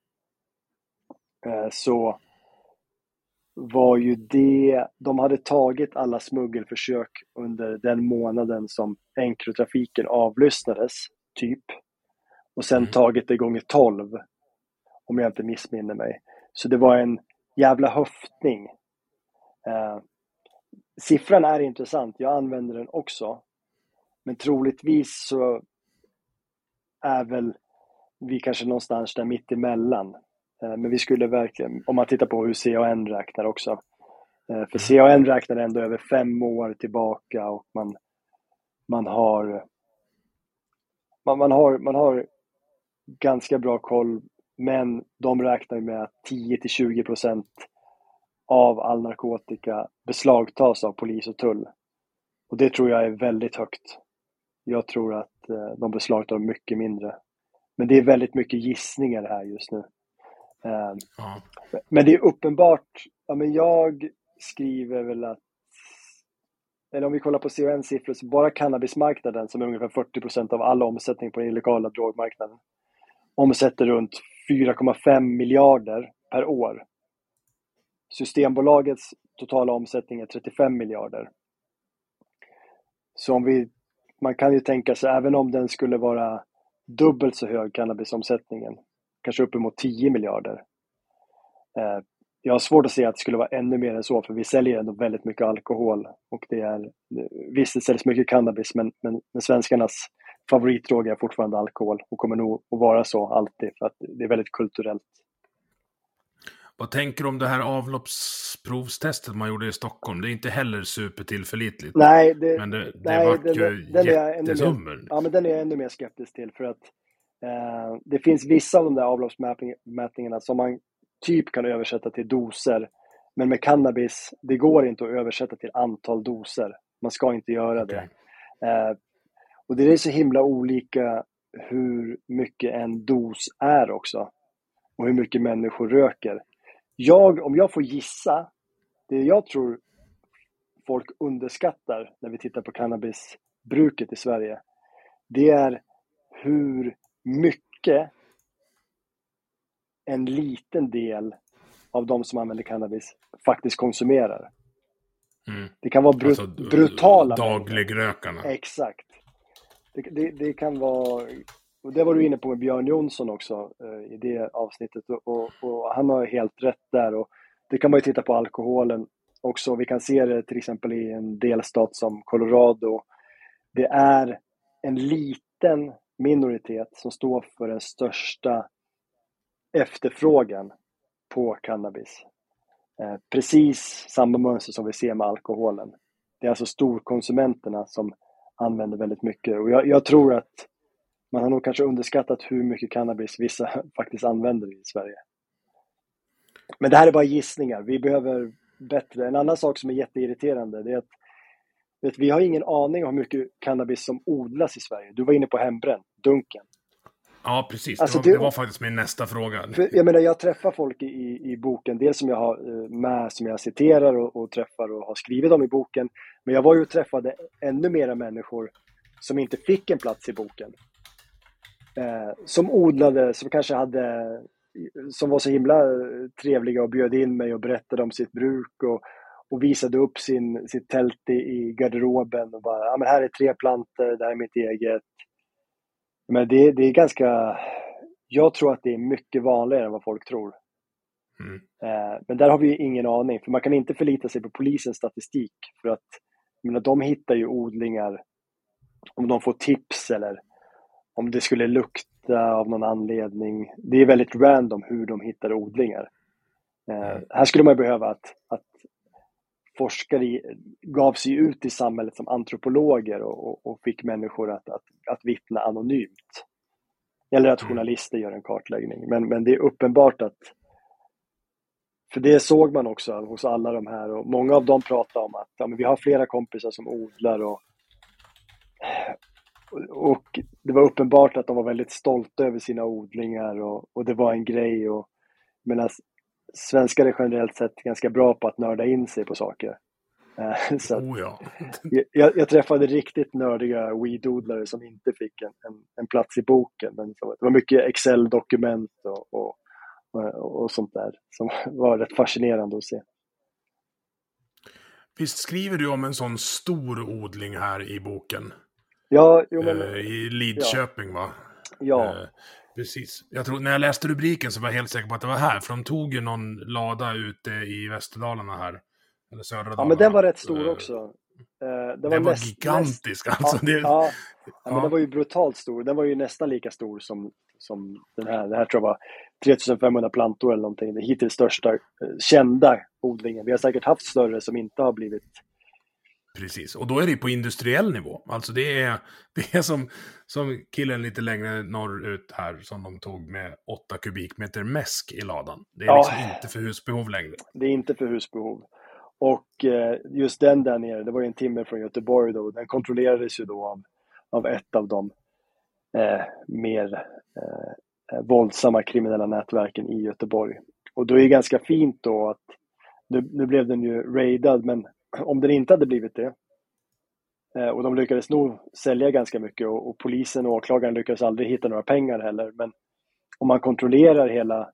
Så var ju det, de hade tagit alla smuggelförsök under den månaden som enkrotrafiken avlyssnades, typ. Och sen tagit det gånger 12, om jag inte missminner mig. Så det var en jävla höftning. Siffran är intressant, jag använder den också. Men troligtvis så är väl vi kanske någonstans där mitt emellan. Men vi skulle verkligen, om man tittar på hur CAN räknar också. För CAN räknar ändå över 5 år tillbaka och man, Man har ganska bra koll, men de räknar med att 10-20% av all narkotika beslagtas av polis och tull. Och det tror jag är väldigt högt. Jag tror att de beslagtar mycket mindre. Men det är väldigt mycket gissningar här just nu. Ja. Men det är uppenbart. Ja, men jag skriver väl att, eller om vi kollar på CAN-siffror, så bara cannabismarknaden, som är ungefär 40% av all omsättning på den illegala drogmarknaden, omsätter runt 4,5 miljarder per år. Systembolagets totala omsättning är 35 miljarder. Så om man kan ju tänka sig, även om den skulle vara dubbelt så hög, cannabisomsättningen, kanske uppemot 10 miljarder. Jag har svårt att se att det skulle vara ännu mer än så, för vi säljer ändå väldigt mycket alkohol, och det är, visst det säljs mycket cannabis, men svenskarnas favoritdrog är fortfarande alkohol, och kommer nog att vara så alltid, för att det är väldigt kulturellt. Vad tänker du om det här avloppsprovstestet man gjorde i Stockholm? Det är inte heller supertillförlitligt. Nej, den är jag ännu mer skeptisk till, för att det finns vissa av de där avloppsmätningarna som man typ kan översätta till doser, men med cannabis, det går inte att översätta till antal doser. Man ska inte göra det. Och det är så himla olika hur mycket en dos är också, och hur mycket människor röker. Om jag får gissa, det jag tror folk underskattar när vi tittar på cannabisbruket i Sverige, det är hur mycket en liten del av de som använder cannabis faktiskt konsumerar. Mm. Det kan vara brutala dagligrökarna. Exakt. Det kan vara, och det var du inne på med Björn Jonsson också i det avsnittet, och han har helt rätt där, och det kan man ju titta på alkoholen också. Vi kan se det till exempel i en delstat som Colorado. Det är en liten minoritet som står för den största efterfrågan på cannabis. Precis samma mönster som vi ser med alkoholen. Det är alltså storkonsumenterna som använder väldigt mycket, och jag tror att man har nog kanske underskattat hur mycket cannabis vissa faktiskt använder i Sverige. Men det här är bara gissningar. Vi behöver bättre. En annan sak som är jätteirriterande, det är att vi har ingen aning om hur mycket cannabis som odlas i Sverige. Du var inne på hembränt, dunken. Ja, precis. Alltså, det var faktiskt min nästa fråga. Jag menar, jag träffar folk i boken. Dels som jag har med, som jag citerar och träffar och har skrivit om i boken. Men jag var ju och träffade ännu mera människor som inte fick en plats i boken. Som odlade, som var så himla trevliga och bjöd in mig och berättade om sitt bruk, och visade upp sitt tält i garderoben och bara, ja, men här är 3 plantor, det här är mitt eget. Men det är ganska, jag tror att det är mycket vanligare än vad folk tror. Mm. Men där har vi ju ingen aning, för man kan inte förlita sig på polisens statistik, för att de hittar ju odlingar om de får tips, eller om det skulle lukta av någon anledning. Det är väldigt random hur de hittar odlingar. Här skulle man behöva att forskare gav sig ut i samhället som antropologer och fick människor att vittna anonymt. Eller att journalister gör en kartläggning. Men det är uppenbart att, för det såg man också hos alla de här, och många av dem pratar om att, ja, men vi har flera kompisar som odlar, och det var uppenbart att de var väldigt stolta över sina odlingar, och det var en grej, och medan svenskar är generellt sett ganska bra på att nörda in sig på saker. Så jag träffade riktigt nördiga weedodlare som inte fick en plats i boken, men det var mycket Excel-dokument och sånt där som var rätt fascinerande att se. Visst skriver du om en sån stor odling här i boken? Ja, i Lidköping, ja. Va? Ja. Precis. Jag tror, när jag läste rubriken så var jag helt säker på att det var här. För de tog ju någon lada ute i Västerdalarna här. Eller södra Dalarna. Ja, men den var rätt stor också. Den var gigantisk. Alltså. Ja, men den var ju brutalt stor. Den var ju nästan lika stor som den här. Det här tror jag var 3500 plantor eller någonting. Det hittills största kända odlingen. Vi har säkert haft större som inte har blivit Precis, och då är det på industriell nivå. Alltså det är som killen lite längre norrut här som de tog med 8 kubikmeter mäsk i ladan. Det är liksom inte för husbehov längre. Det är inte för husbehov. Och just den där nere, det var ju en timme från Göteborg då. Den kontrollerades ju då av ett av de mer våldsamma kriminella nätverken i Göteborg. Och då är det ganska fint då att nu blev den ju raidad, men om den inte hade blivit det och de lyckades nog sälja ganska mycket och polisen och åklagaren lyckades aldrig hitta några pengar heller, men om man kontrollerar hela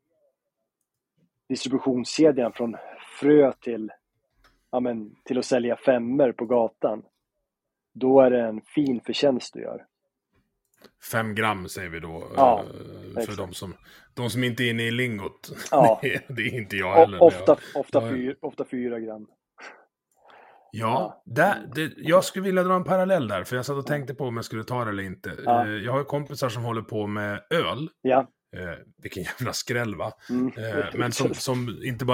distributionskedjan från frö till, till att sälja 5:or på gatan, då är det en fin förtjänst du gör. 5 gram säger vi då, för de som inte är inne i lingot. Ja. Det är inte jag heller. Ofta 4 gram. Ja, jag skulle vilja dra en parallell där, för jag satt och tänkte på om jag skulle ta det eller inte. Ja. Jag har kompisar som håller på med öl. Ja. Vilken jävla skräll, va? Men som inte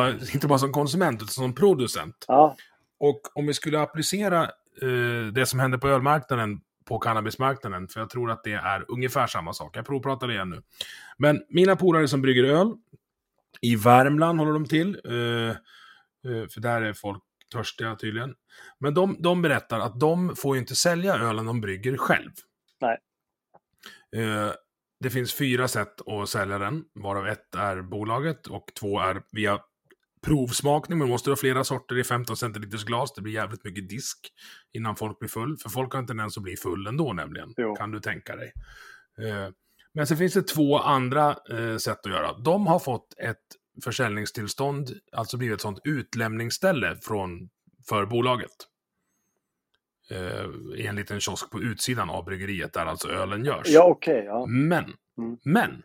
bara som konsument utan som producent. Ja. Och om vi skulle applicera det som händer på ölmarknaden på cannabismarknaden, för jag tror att det är ungefär samma sak. Jag provpratar det igen nu. Men mina polare som brygger öl i Värmland håller de till, för där är folk törstiga tydligen. Men de berättar att de får ju inte sälja ölen de brygger själv. Nej. Det finns 4 sätt att sälja den, varav 1 är bolaget och 2 är via provsmakning. Man måste ha flera sorter i 15 centiliters glas. Det blir jävligt mycket disk innan folk blir full. För folk har inte ens att bli full ändå nämligen. Jo. Kan du tänka dig. Men sen finns det 2 andra sätt att göra. De har fått ett försäljningstillstånd, alltså blivit ett sånt utlämningsställe för bolaget. I en liten kiosk på utsidan av bryggeriet där alltså ölen görs. Ja, okej, ja. Men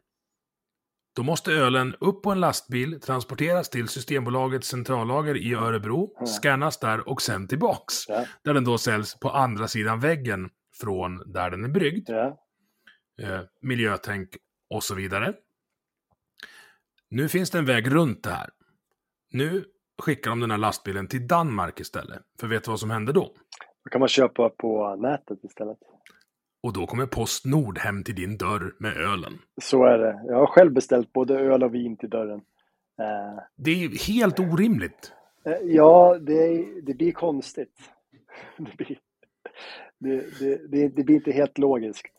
då måste ölen upp på en lastbil, transporteras till Systembolagets centrallager i Örebro, scannas där och sen tillbaks. Ja. Där den då säljs på andra sidan väggen från där den är bryggd. Ja. Miljötänk och så vidare. Nu finns det en väg runt det här. Nu skickar de den här lastbilen till Danmark istället. För vet du vad som händer då? Då kan man köpa på nätet istället. Och då kommer Postnord hem till din dörr med ölen. Så är det. Jag har själv beställt både öl och vin till dörren. Det är ju helt orimligt. Ja, det blir konstigt. Det blir inte helt logiskt.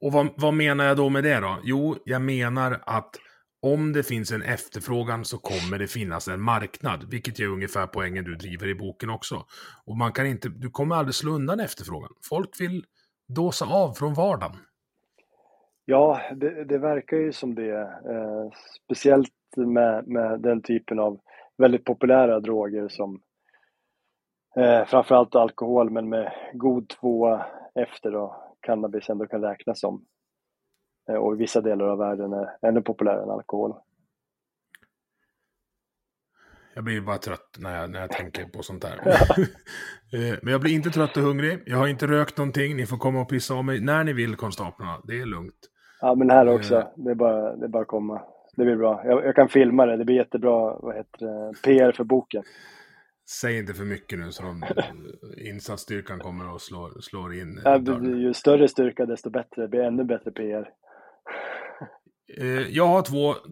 Och vad menar jag då med det då? Jo, jag menar att om det finns en efterfrågan så kommer det finnas en marknad, vilket är ungefär poängen du driver i boken också. Och man kan inte, du kommer aldrig slå undan efterfrågan. Folk vill dåsa av från vardagen. Ja, det verkar ju som det. Speciellt med den typen av väldigt populära droger som framförallt alkohol, men med god tvåa efter då cannabis ändå kan räknas som. Och i vissa delar av världen är ännu populärare än alkohol. Jag blir bara trött när jag tänker på sånt där. Men jag blir inte trött och hungrig. Jag har inte rökt någonting. Ni får komma och pissa av mig när ni vill, konstaplarna. Det är lugnt. Ja, men här också. Det är bara att komma. Det blir bra. Jag kan filma det. Det blir jättebra PR för boken. Säg inte för mycket nu så insatsstyrkan kommer och slår in. Ja, ju större styrka desto bättre. Det blir ännu bättre PR. Jag har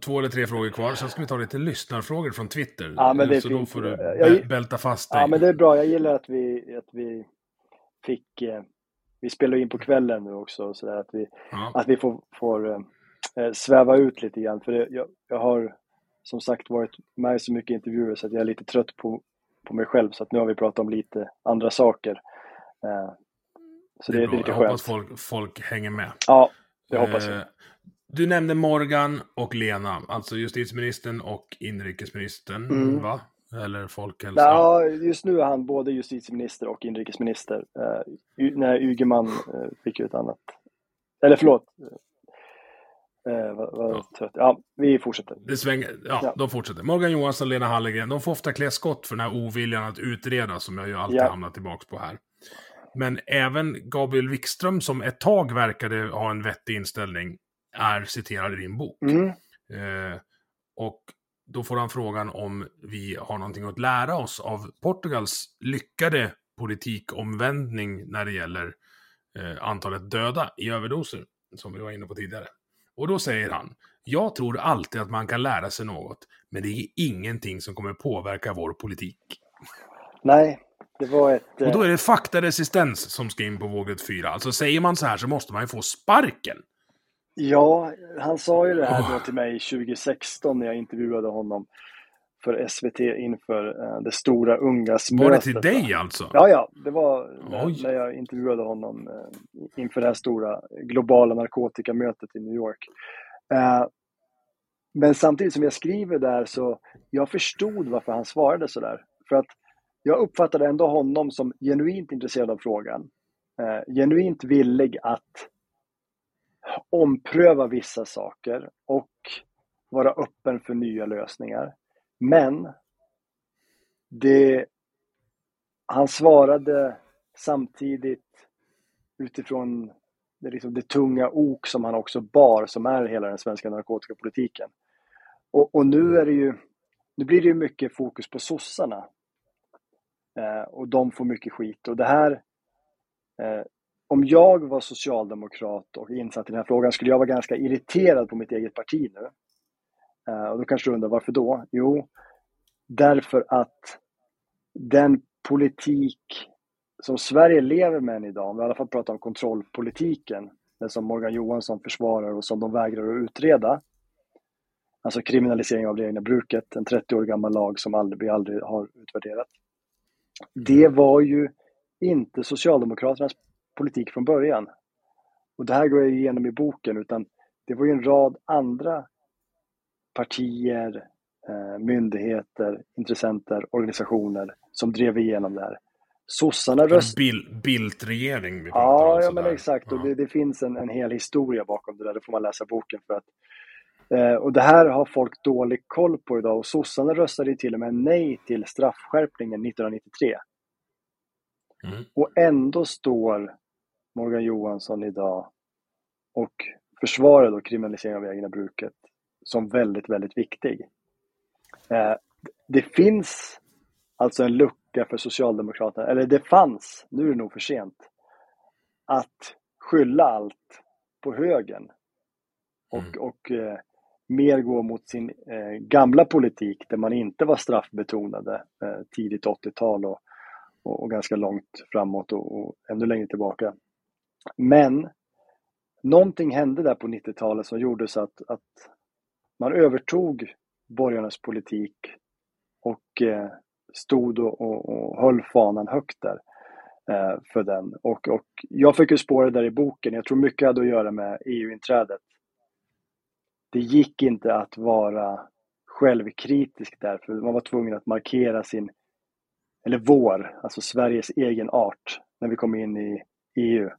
2 eller 3 frågor kvar. Sen ska vi ta lite lyssnarfrågor från Twitter. Ja, men det så då får du bälta fast dig. Ja, men det är bra. Jag gillar att vi fick... Vi spelar in på kvällen nu också. Så där, att vi får sväva ut lite grann. För jag har som sagt varit med så mycket intervjuer så att jag är lite trött på mig själv, så att nu har vi pratat om lite andra saker. Så det är lite skönt. Jag hoppas folk hänger med. Ja, det hoppas jag. Du nämnde Morgan och Lena, alltså justitieministern och inrikesministern, va? Eller folkhälsa? Ja, just nu är han både justitieminister och inrikesminister. När Ygeman fick ut annat. Eller förlåt. Vi fortsätter. Det svänger. Ja, de fortsätter. Morgan Johansson, Lena Hallengren, de får ofta klä skott för den här oviljan att utreda som jag ju alltid hamnar tillbaka på här. Men även Gabriel Wikström, som ett tag verkade ha en vettig inställning, är citerad i din bok. Och då får han frågan om vi har någonting att lära oss av Portugals lyckade politikomvändning när det gäller antalet döda i överdoser, som vi var inne på tidigare. Och då säger han, jag tror alltid att man kan lära sig något, men det är ingenting som kommer påverka vår politik. Nej, det var ett... Och då är det faktaresistens som ska in på våget 4. Alltså säger man så här så måste man ju få sparken. Ja, han sa ju det här då till mig 2016 när jag intervjuade honom för SVT inför det stora ungasmötet. Var det till dig alltså? Ja, det var när jag intervjuade honom inför det här stora globala narkotikamötet i New York. Men samtidigt som jag skriver där så jag förstod varför han svarade så där. För att jag uppfattade ändå honom som genuint intresserad av frågan. Genuint villig att ompröva vissa saker och vara öppen för nya lösningar. Men han svarade samtidigt utifrån det tunga ok som han också bar, som är hela den svenska narkotikapolitiken. Och nu blir det ju mycket fokus på sossarna. Och de får mycket skit. Och det här, om jag var socialdemokrat och insatt i den här frågan skulle jag vara ganska irriterad på mitt eget parti nu. Och då kanske du undrar varför då? Jo, därför att den politik som Sverige lever med än idag, om vi i alla fall pratar om kontrollpolitiken, den som Morgan Johansson försvarar och som de vägrar att utreda, alltså kriminalisering av det egna bruket, en 30 år gammal lag som vi aldrig har utvärderat. Det var ju inte Socialdemokraternas politik från början. Och det här går jag igenom i boken, utan det var ju en rad andra partier, myndigheter, intressenter, organisationer som drev igenom det här. Sossarna Bildtregering. Men exakt. Och det finns en hel historia bakom det där. Det får man läsa boken för att. Och det här har folk dålig koll på idag. Och sossarna röstade till och med nej till straffskärpningen 1993. Mm. Och ändå står Morgan Johansson idag och försvarar då kriminalisering av egna bruket som väldigt, väldigt viktig. Det finns alltså en lucka för Socialdemokraterna, eller det fanns, nu är det nog för sent, att skylla allt på högern och mer gå mot sin gamla politik där man inte var straffbetonade tidigt 80-tal och ganska långt framåt och ännu längre tillbaka. Men någonting hände där på 90-talet som gjorde så att man övertog borgarnas politik och stod och höll fanan högt där för den. Och jag fick ju spåra där i boken. Jag tror mycket hade att göra med EU-inträdet. Det gick inte att vara självkritisk där, för man var tvungen att markera alltså Sveriges egen art när vi kom in i EU.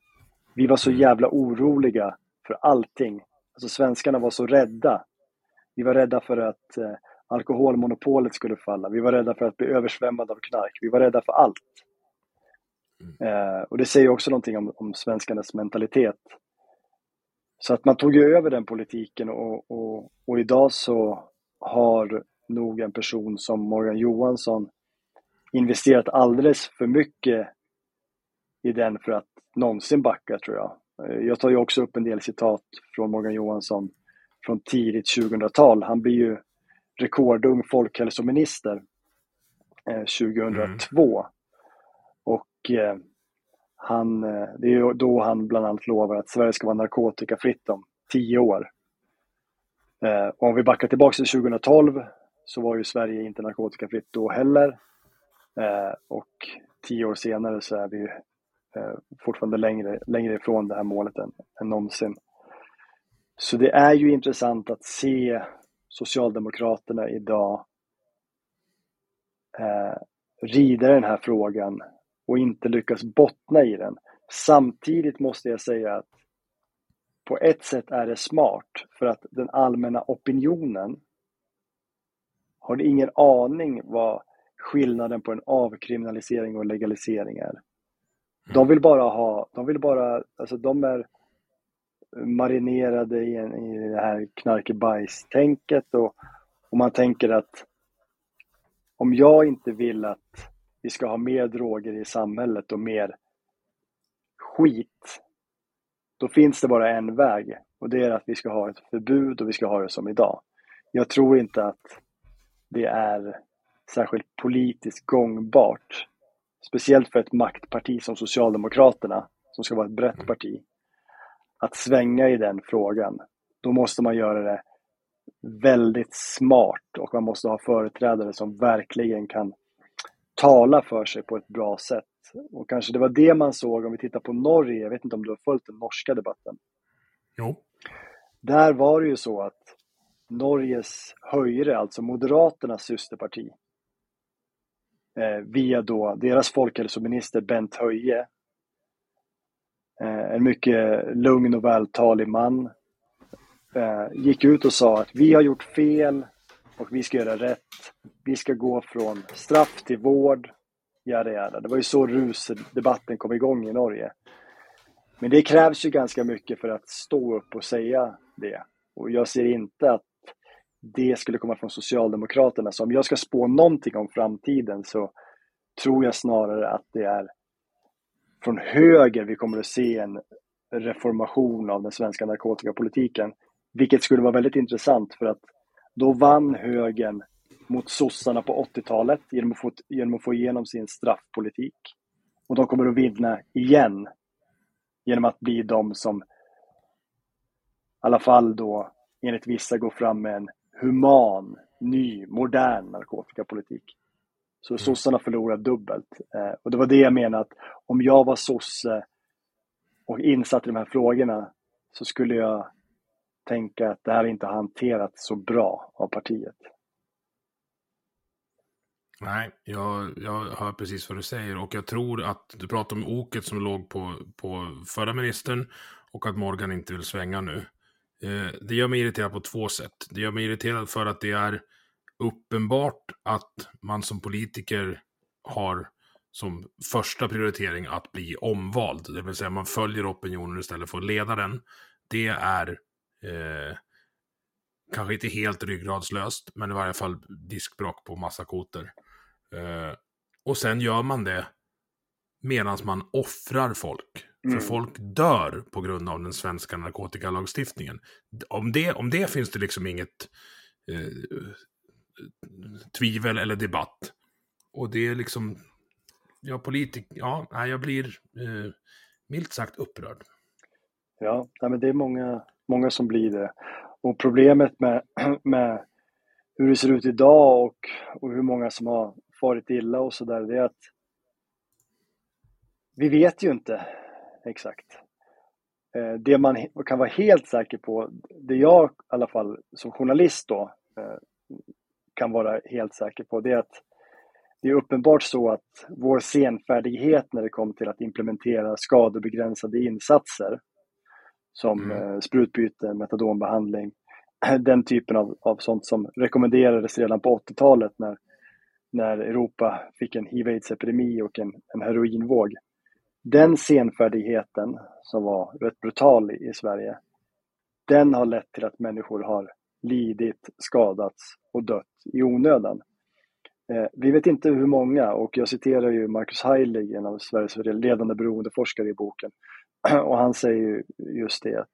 Vi var så jävla oroliga för allting. Alltså svenskarna var så rädda. Vi var rädda för att alkoholmonopolet skulle falla. Vi var rädda för att bli översvämmade av knark. Vi var rädda för allt. Och det säger också någonting om svenskarnas mentalitet. Så att man tog ju över den politiken och idag så har nog en person som Morgan Johansson investerat alldeles för mycket i den för att någonsin backa, tror jag. Jag tar ju också upp en del citat från Morgan Johansson från tidigt 2000-tal. Han blir ju rekordung folkhälsominister 2002. Och det är då han bland annat lovar att Sverige ska vara narkotikafritt om 10 år. Om vi backar tillbaka till 2012 så var ju Sverige inte narkotikafritt då heller. Och 10 år senare så är vi ju fortfarande längre ifrån det här målet än någonsin. Så det är ju intressant att se Socialdemokraterna idag rida den här frågan och inte lyckas bottna i den. Samtidigt måste jag säga att på ett sätt är det smart, för att den allmänna opinionen har ingen aning vad skillnaden på en avkriminalisering och legalisering är. De vill bara de är marinerade i det här knarkebajstänket och man tänker att om jag inte vill att vi ska ha mer droger i samhället och mer skit, då finns det bara en väg. Och det är att vi ska ha ett förbud och vi ska ha det som idag. Jag tror inte att det är särskilt politiskt gångbart. Speciellt för ett maktparti som Socialdemokraterna, som ska vara ett brett parti, att svänga i den frågan. Då måste man göra det väldigt smart och man måste ha företrädare som verkligen kan tala för sig på ett bra sätt. Och kanske det var det man såg om vi tittar på Norge. Jag vet inte om du har följt den norska debatten. Jo. Där var det ju så att Norges höjre, alltså Moderaternas systerparti, via då deras folkhälsominister Bent Höie, en mycket lugn och vältalig man, gick ut och sa att vi har gjort fel och vi ska göra rätt. Vi ska gå från straff till vård. Det var ju så rusdebatten kom igång i Norge. Men det krävs ju ganska mycket för att stå upp och säga det. Och jag ser inte att det skulle komma från Socialdemokraterna. Så om jag ska spå någonting om framtiden så tror jag snarare att det är från höger vi kommer att se en reformation av den svenska narkotikapolitiken. Vilket skulle vara väldigt intressant, för att då vann högern mot sossarna på 80-talet genom att få igenom sin straffpolitik. Och de kommer att vinna igen genom att bli de som i alla fall då enligt vissa går fram med en human, ny, modern narkotikapolitik. Så sossarna förlorar dubbelt. Och det var det jag menade, att om jag var sosse och insatt i de här frågorna så skulle jag tänka att det här inte har hanterats så bra av partiet. Nej, jag hör precis vad du säger, och jag tror att du pratar om oket som låg på förra ministern och att Morgan inte vill svänga nu. Det gör mig irriterad på två sätt. Det gör mig irriterad för att det är uppenbart att man som politiker har som första prioritering att bli omvald. Det vill säga man följer opinionen istället för att leda den. Det är kanske inte helt ryggradslöst, men i varje fall diskbråck på massa koter. Och sen gör man det medan man offrar folk. För folk dör på grund av den svenska narkotikalagstiftningen. Om det finns det liksom inget tvivel eller debatt. Och det är liksom... jag blir milt sagt upprörd. Ja, men det är många som blir det. Och problemet med hur det ser ut idag och hur många som har farit illa och så där, det är att vi vet ju inte exakt. Det man kan vara helt säker på, det jag i alla fall som journalist då kan vara helt säker på, det är att det är uppenbart så att vår senfärdighet när det kom till att implementera skadebegränsande insatser som sprutbyte, metadonbehandling, den typen av sånt som rekommenderades redan på 80-talet när Europa fick en HIV-AIDS-epidemi och en heroinvåg. Den senfärdigheten som var rätt brutal i Sverige, den har lett till att människor har lidit, skadats och dött i onödan. Vi vet inte hur många, och jag citerar ju Marcus Heilig, en av Sveriges ledande beroendeforskare i boken. Och han säger ju just det att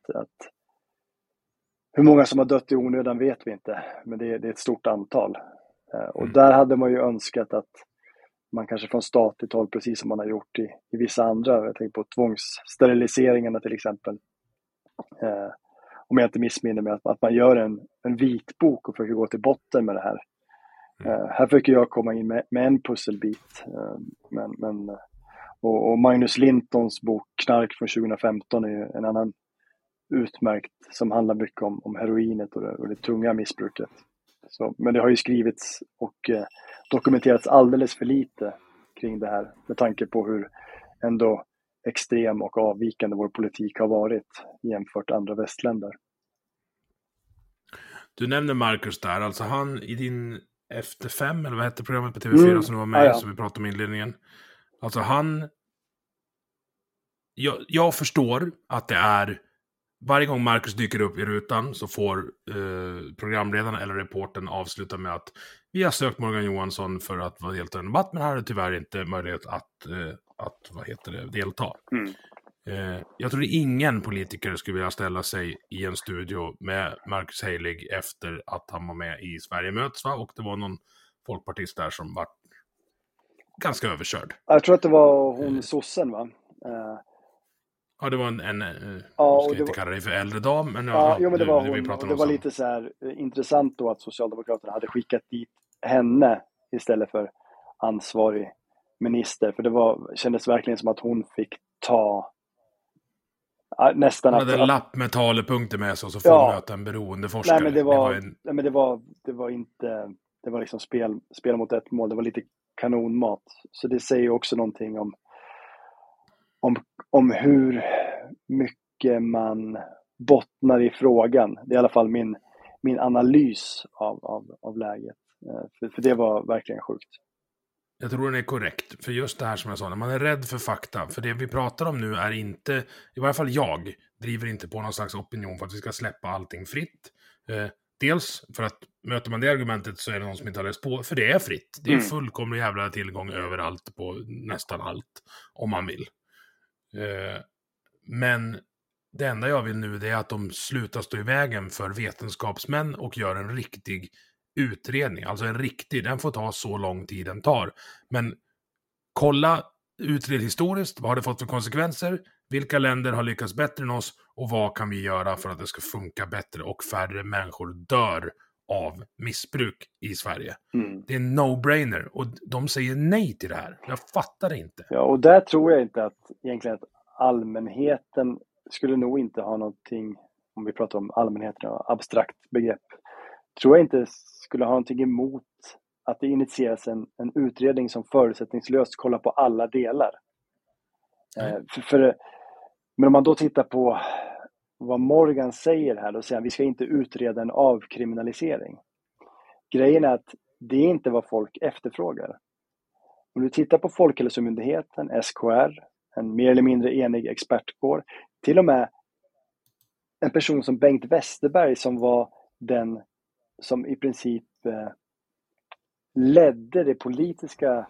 hur många som har dött i onödan vet vi inte, men det är ett stort antal. Och där hade man ju önskat att man kanske från statligt håll, precis som man har gjort i vissa andra, jag tänker på tvångssteriliseringarna till exempel, om jag inte missminner mig, att man gör en vitbok och försöker gå till botten med det här. Här försöker jag komma in med en pusselbit, och Magnus Lintons bok Knark från 2015 är en annan utmärkt, som handlar mycket om heroinet och det tunga missbruket. Så, men det har ju skrivits och dokumenterats alldeles för lite kring det här, med tanke på hur ändå extrem och avvikande vår politik har varit jämfört andra västländer. Du nämner Marcus där, alltså han i din Efter 5, eller vad hette programmet på TV4 som du var med, som vi pratade om i inledningen. Alltså han... Jag förstår att det är... Varje gång Marcus dyker upp i rutan så får programledaren eller reportern avsluta med att vi har sökt Morgan Johansson för att vara delta i en debatt, men han hade tyvärr inte möjlighet att delta. Mm. Jag tror ingen politiker skulle vilja ställa sig i en studio med Marcus Heilig efter att han var med i Sverigemöts, va? Och det var någon folkpartist där som var ganska överkörd. Jag tror att det var hon sossen, va? Ja, det var jag ska inte kalla dig för äldre dam, men det var lite så här intressant då att Socialdemokraterna hade skickat dit henne istället för ansvarig minister, för kändes verkligen som att hon fick ta nästan en lapp med talepunkter med sig och så får möta en beroende forskare. Nej, men det var liksom spel mot ett mål. Det var lite kanonmat. Så det säger också någonting om hur mycket man bottnar i frågan. Det är i alla fall min analys av läget. För det var verkligen sjukt. Jag tror den är korrekt. För just det här som jag sa, när man är rädd för fakta. För det vi pratar om nu är inte, i varje fall jag, driver inte på någon slags opinion för att vi ska släppa allting fritt. Dels för att möter man det argumentet så är det någon som inte har läst på. För det är fritt. Det är fullkomlig jävla tillgång överallt på nästan allt. Om man vill. Men det enda jag vill nu är att de slutar stå i vägen för vetenskapsmän och gör en riktig utredning, alltså den får ta så lång tid den tar, men kolla, utred historiskt, vad har det fått för konsekvenser, vilka länder har lyckats bättre än oss och vad kan vi göra för att det ska funka bättre och färre människor dör av missbruk i Sverige. Det är en no-brainer och de säger nej till det här, jag fattar det inte. Ja, och där tror jag inte att egentligen att allmänheten skulle nog inte ha någonting, om vi pratar om allmänheten, abstrakt begrepp, tror jag inte skulle ha någonting emot att det initieras en utredning som förutsättningslöst kollar på alla delar. Men om man då tittar på vad Morgan säger här, då säger han, vi ska inte utreda en avkriminalisering. Grejen är att det är inte vad folk efterfrågar. Om du tittar på Folkhälsomyndigheten, SKR, en mer eller mindre enig expertkår, till och med en person som Bengt Westerberg som var den som i princip ledde det politiska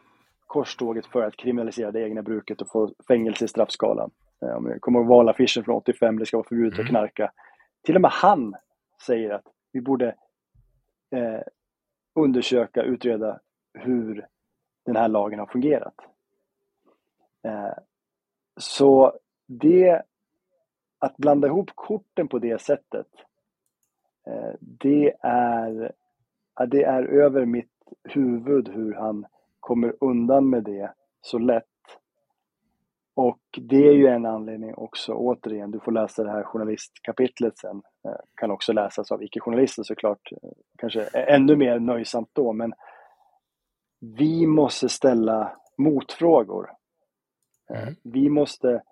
korståget för att kriminalisera det egna bruket och få fängelse i straffskalan. Om jag kommer ihåg valaffischen från 85, det ska vara förbjudet att knarka. Till och med han säger att vi borde utreda hur den här lagen har fungerat. Så det att blanda ihop korten på det sättet, det är över mitt huvud hur han kommer undan med det så lätt. Och det är ju en anledning också, återigen, du får läsa det här journalistkapitlet sen, kan också läsas av icke-journalister såklart, kanske ännu mer nöjsamt då, men vi måste ställa motfrågor. Vi måste,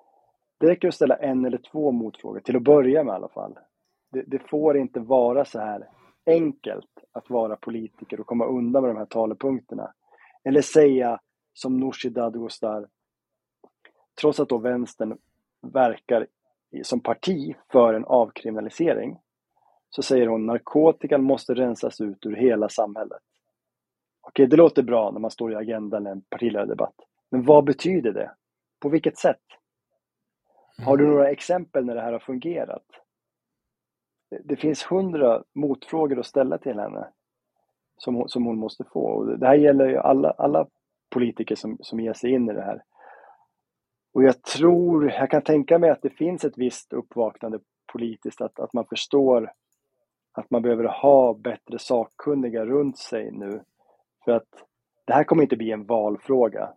det räcker att ställa en eller två motfrågor till att börja med i alla fall. Det får inte vara så här enkelt att vara politiker och komma undan med de här talepunkterna. Eller säga som Nooshi Dadgostar, trots att då vänstern verkar som parti för en avkriminalisering, så säger hon narkotikan måste rensas ut ur hela samhället. Okej, det låter bra när man står i agendan i en partiledardebatt. Men vad betyder det? På vilket sätt? Har du några exempel när det här har fungerat? Det finns 100 motfrågor att ställa till henne som hon måste få. Och det här gäller ju alla politiker som ger sig in i det här. Och jag kan tänka mig att det finns ett visst uppvaknande politiskt, att man förstår att man behöver ha bättre sakkunniga runt sig nu. För att det här kommer inte bli en valfråga.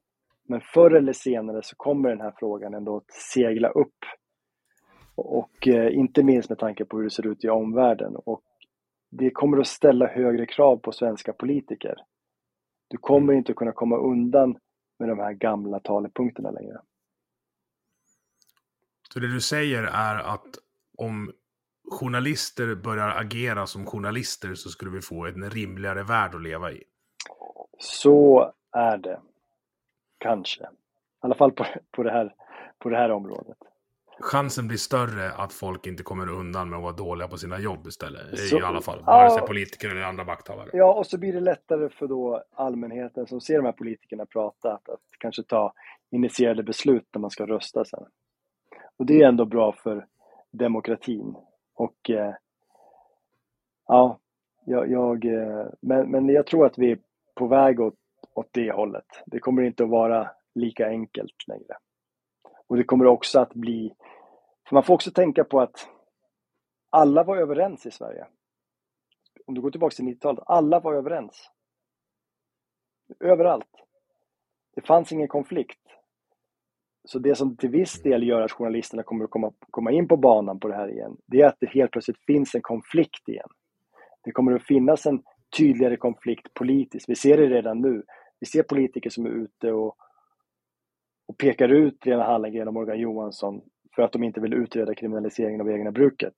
Men förr eller senare så kommer den här frågan ändå att segla upp. Och inte minst med tanke på hur det ser ut i omvärlden. Och det kommer att ställa högre krav på svenska politiker. Du kommer inte kunna komma undan med de här gamla talepunkterna längre. Så det du säger är att om journalister börjar agera som journalister så skulle vi få en rimligare värld att leva i? Så är det. Kanske. I alla fall på det här området. chansen blir större att folk inte kommer undan med att vara dåliga på sina jobb istället. Så, i alla fall, vare sig politiker eller andra makthavare. Ja, och så blir det lättare för då allmänheten som ser de här politikerna prata att kanske ta initierade beslut när man ska rösta sen. Och det är ändå bra för demokratin. Och men jag tror att vi är på väg åt det hållet. Det kommer inte att vara lika enkelt längre. Och det kommer också att bli, för man får också tänka på att alla var överens i Sverige. Om du går tillbaka till 90-talet, alla var överens. Överallt. Det fanns ingen konflikt. Så det som till viss del gör att journalisterna kommer att komma in på banan på det här igen, det är att det helt plötsligt finns en konflikt igen. Det kommer att finnas en tydligare konflikt politiskt. Vi ser det redan nu. Vi ser politiker som är ute och pekar ut Lena Hallengren och Morgan Johansson för att de inte vill utreda kriminaliseringen av egna bruket.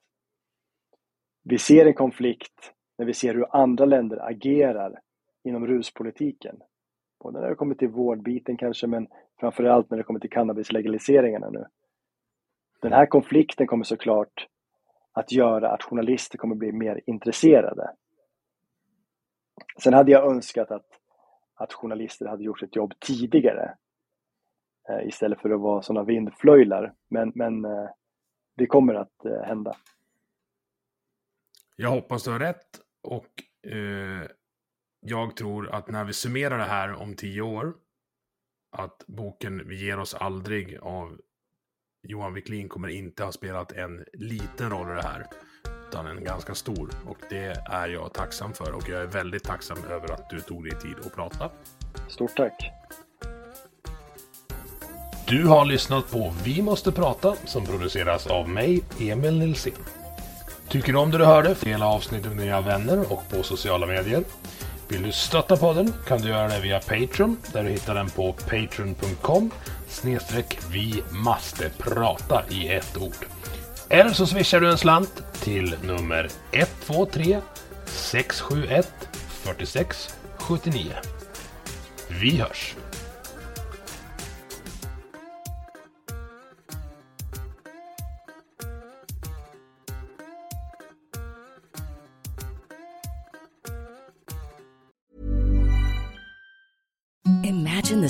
Vi ser en konflikt när vi ser hur andra länder agerar inom ruspolitiken. Både när det kommer till vårdbiten kanske, men framförallt när det kommer till cannabislegaliseringarna nu. Den här konflikten kommer såklart att göra att journalister kommer bli mer intresserade. Sen hade jag önskat att journalister hade gjort sitt jobb tidigare, istället för att vara sådana vindflöjlar. Men det kommer att hända. Jag hoppas du har rätt. Och jag tror att när vi summerar det här om 10 år. Att boken Vi ger oss aldrig av Johan Wikleén kommer inte ha spelat en liten roll i det här. Utan en ganska stor. Och det är jag tacksam för. Och jag är väldigt tacksam över att du tog dig tid att prata. Stort tack. Du har lyssnat på Vi måste prata, som produceras av mig, Emil Nilsson. Tycker du om det du hörde? Dela avsnittet med dina vänner och på sociala medier. Vill du stötta podden kan du göra det via Patreon, där du hittar den på patreon.com/vi måste prata i ett ord. Eller så swishar du en slant till nummer 123 671 46 79. Vi hörs! Imagine the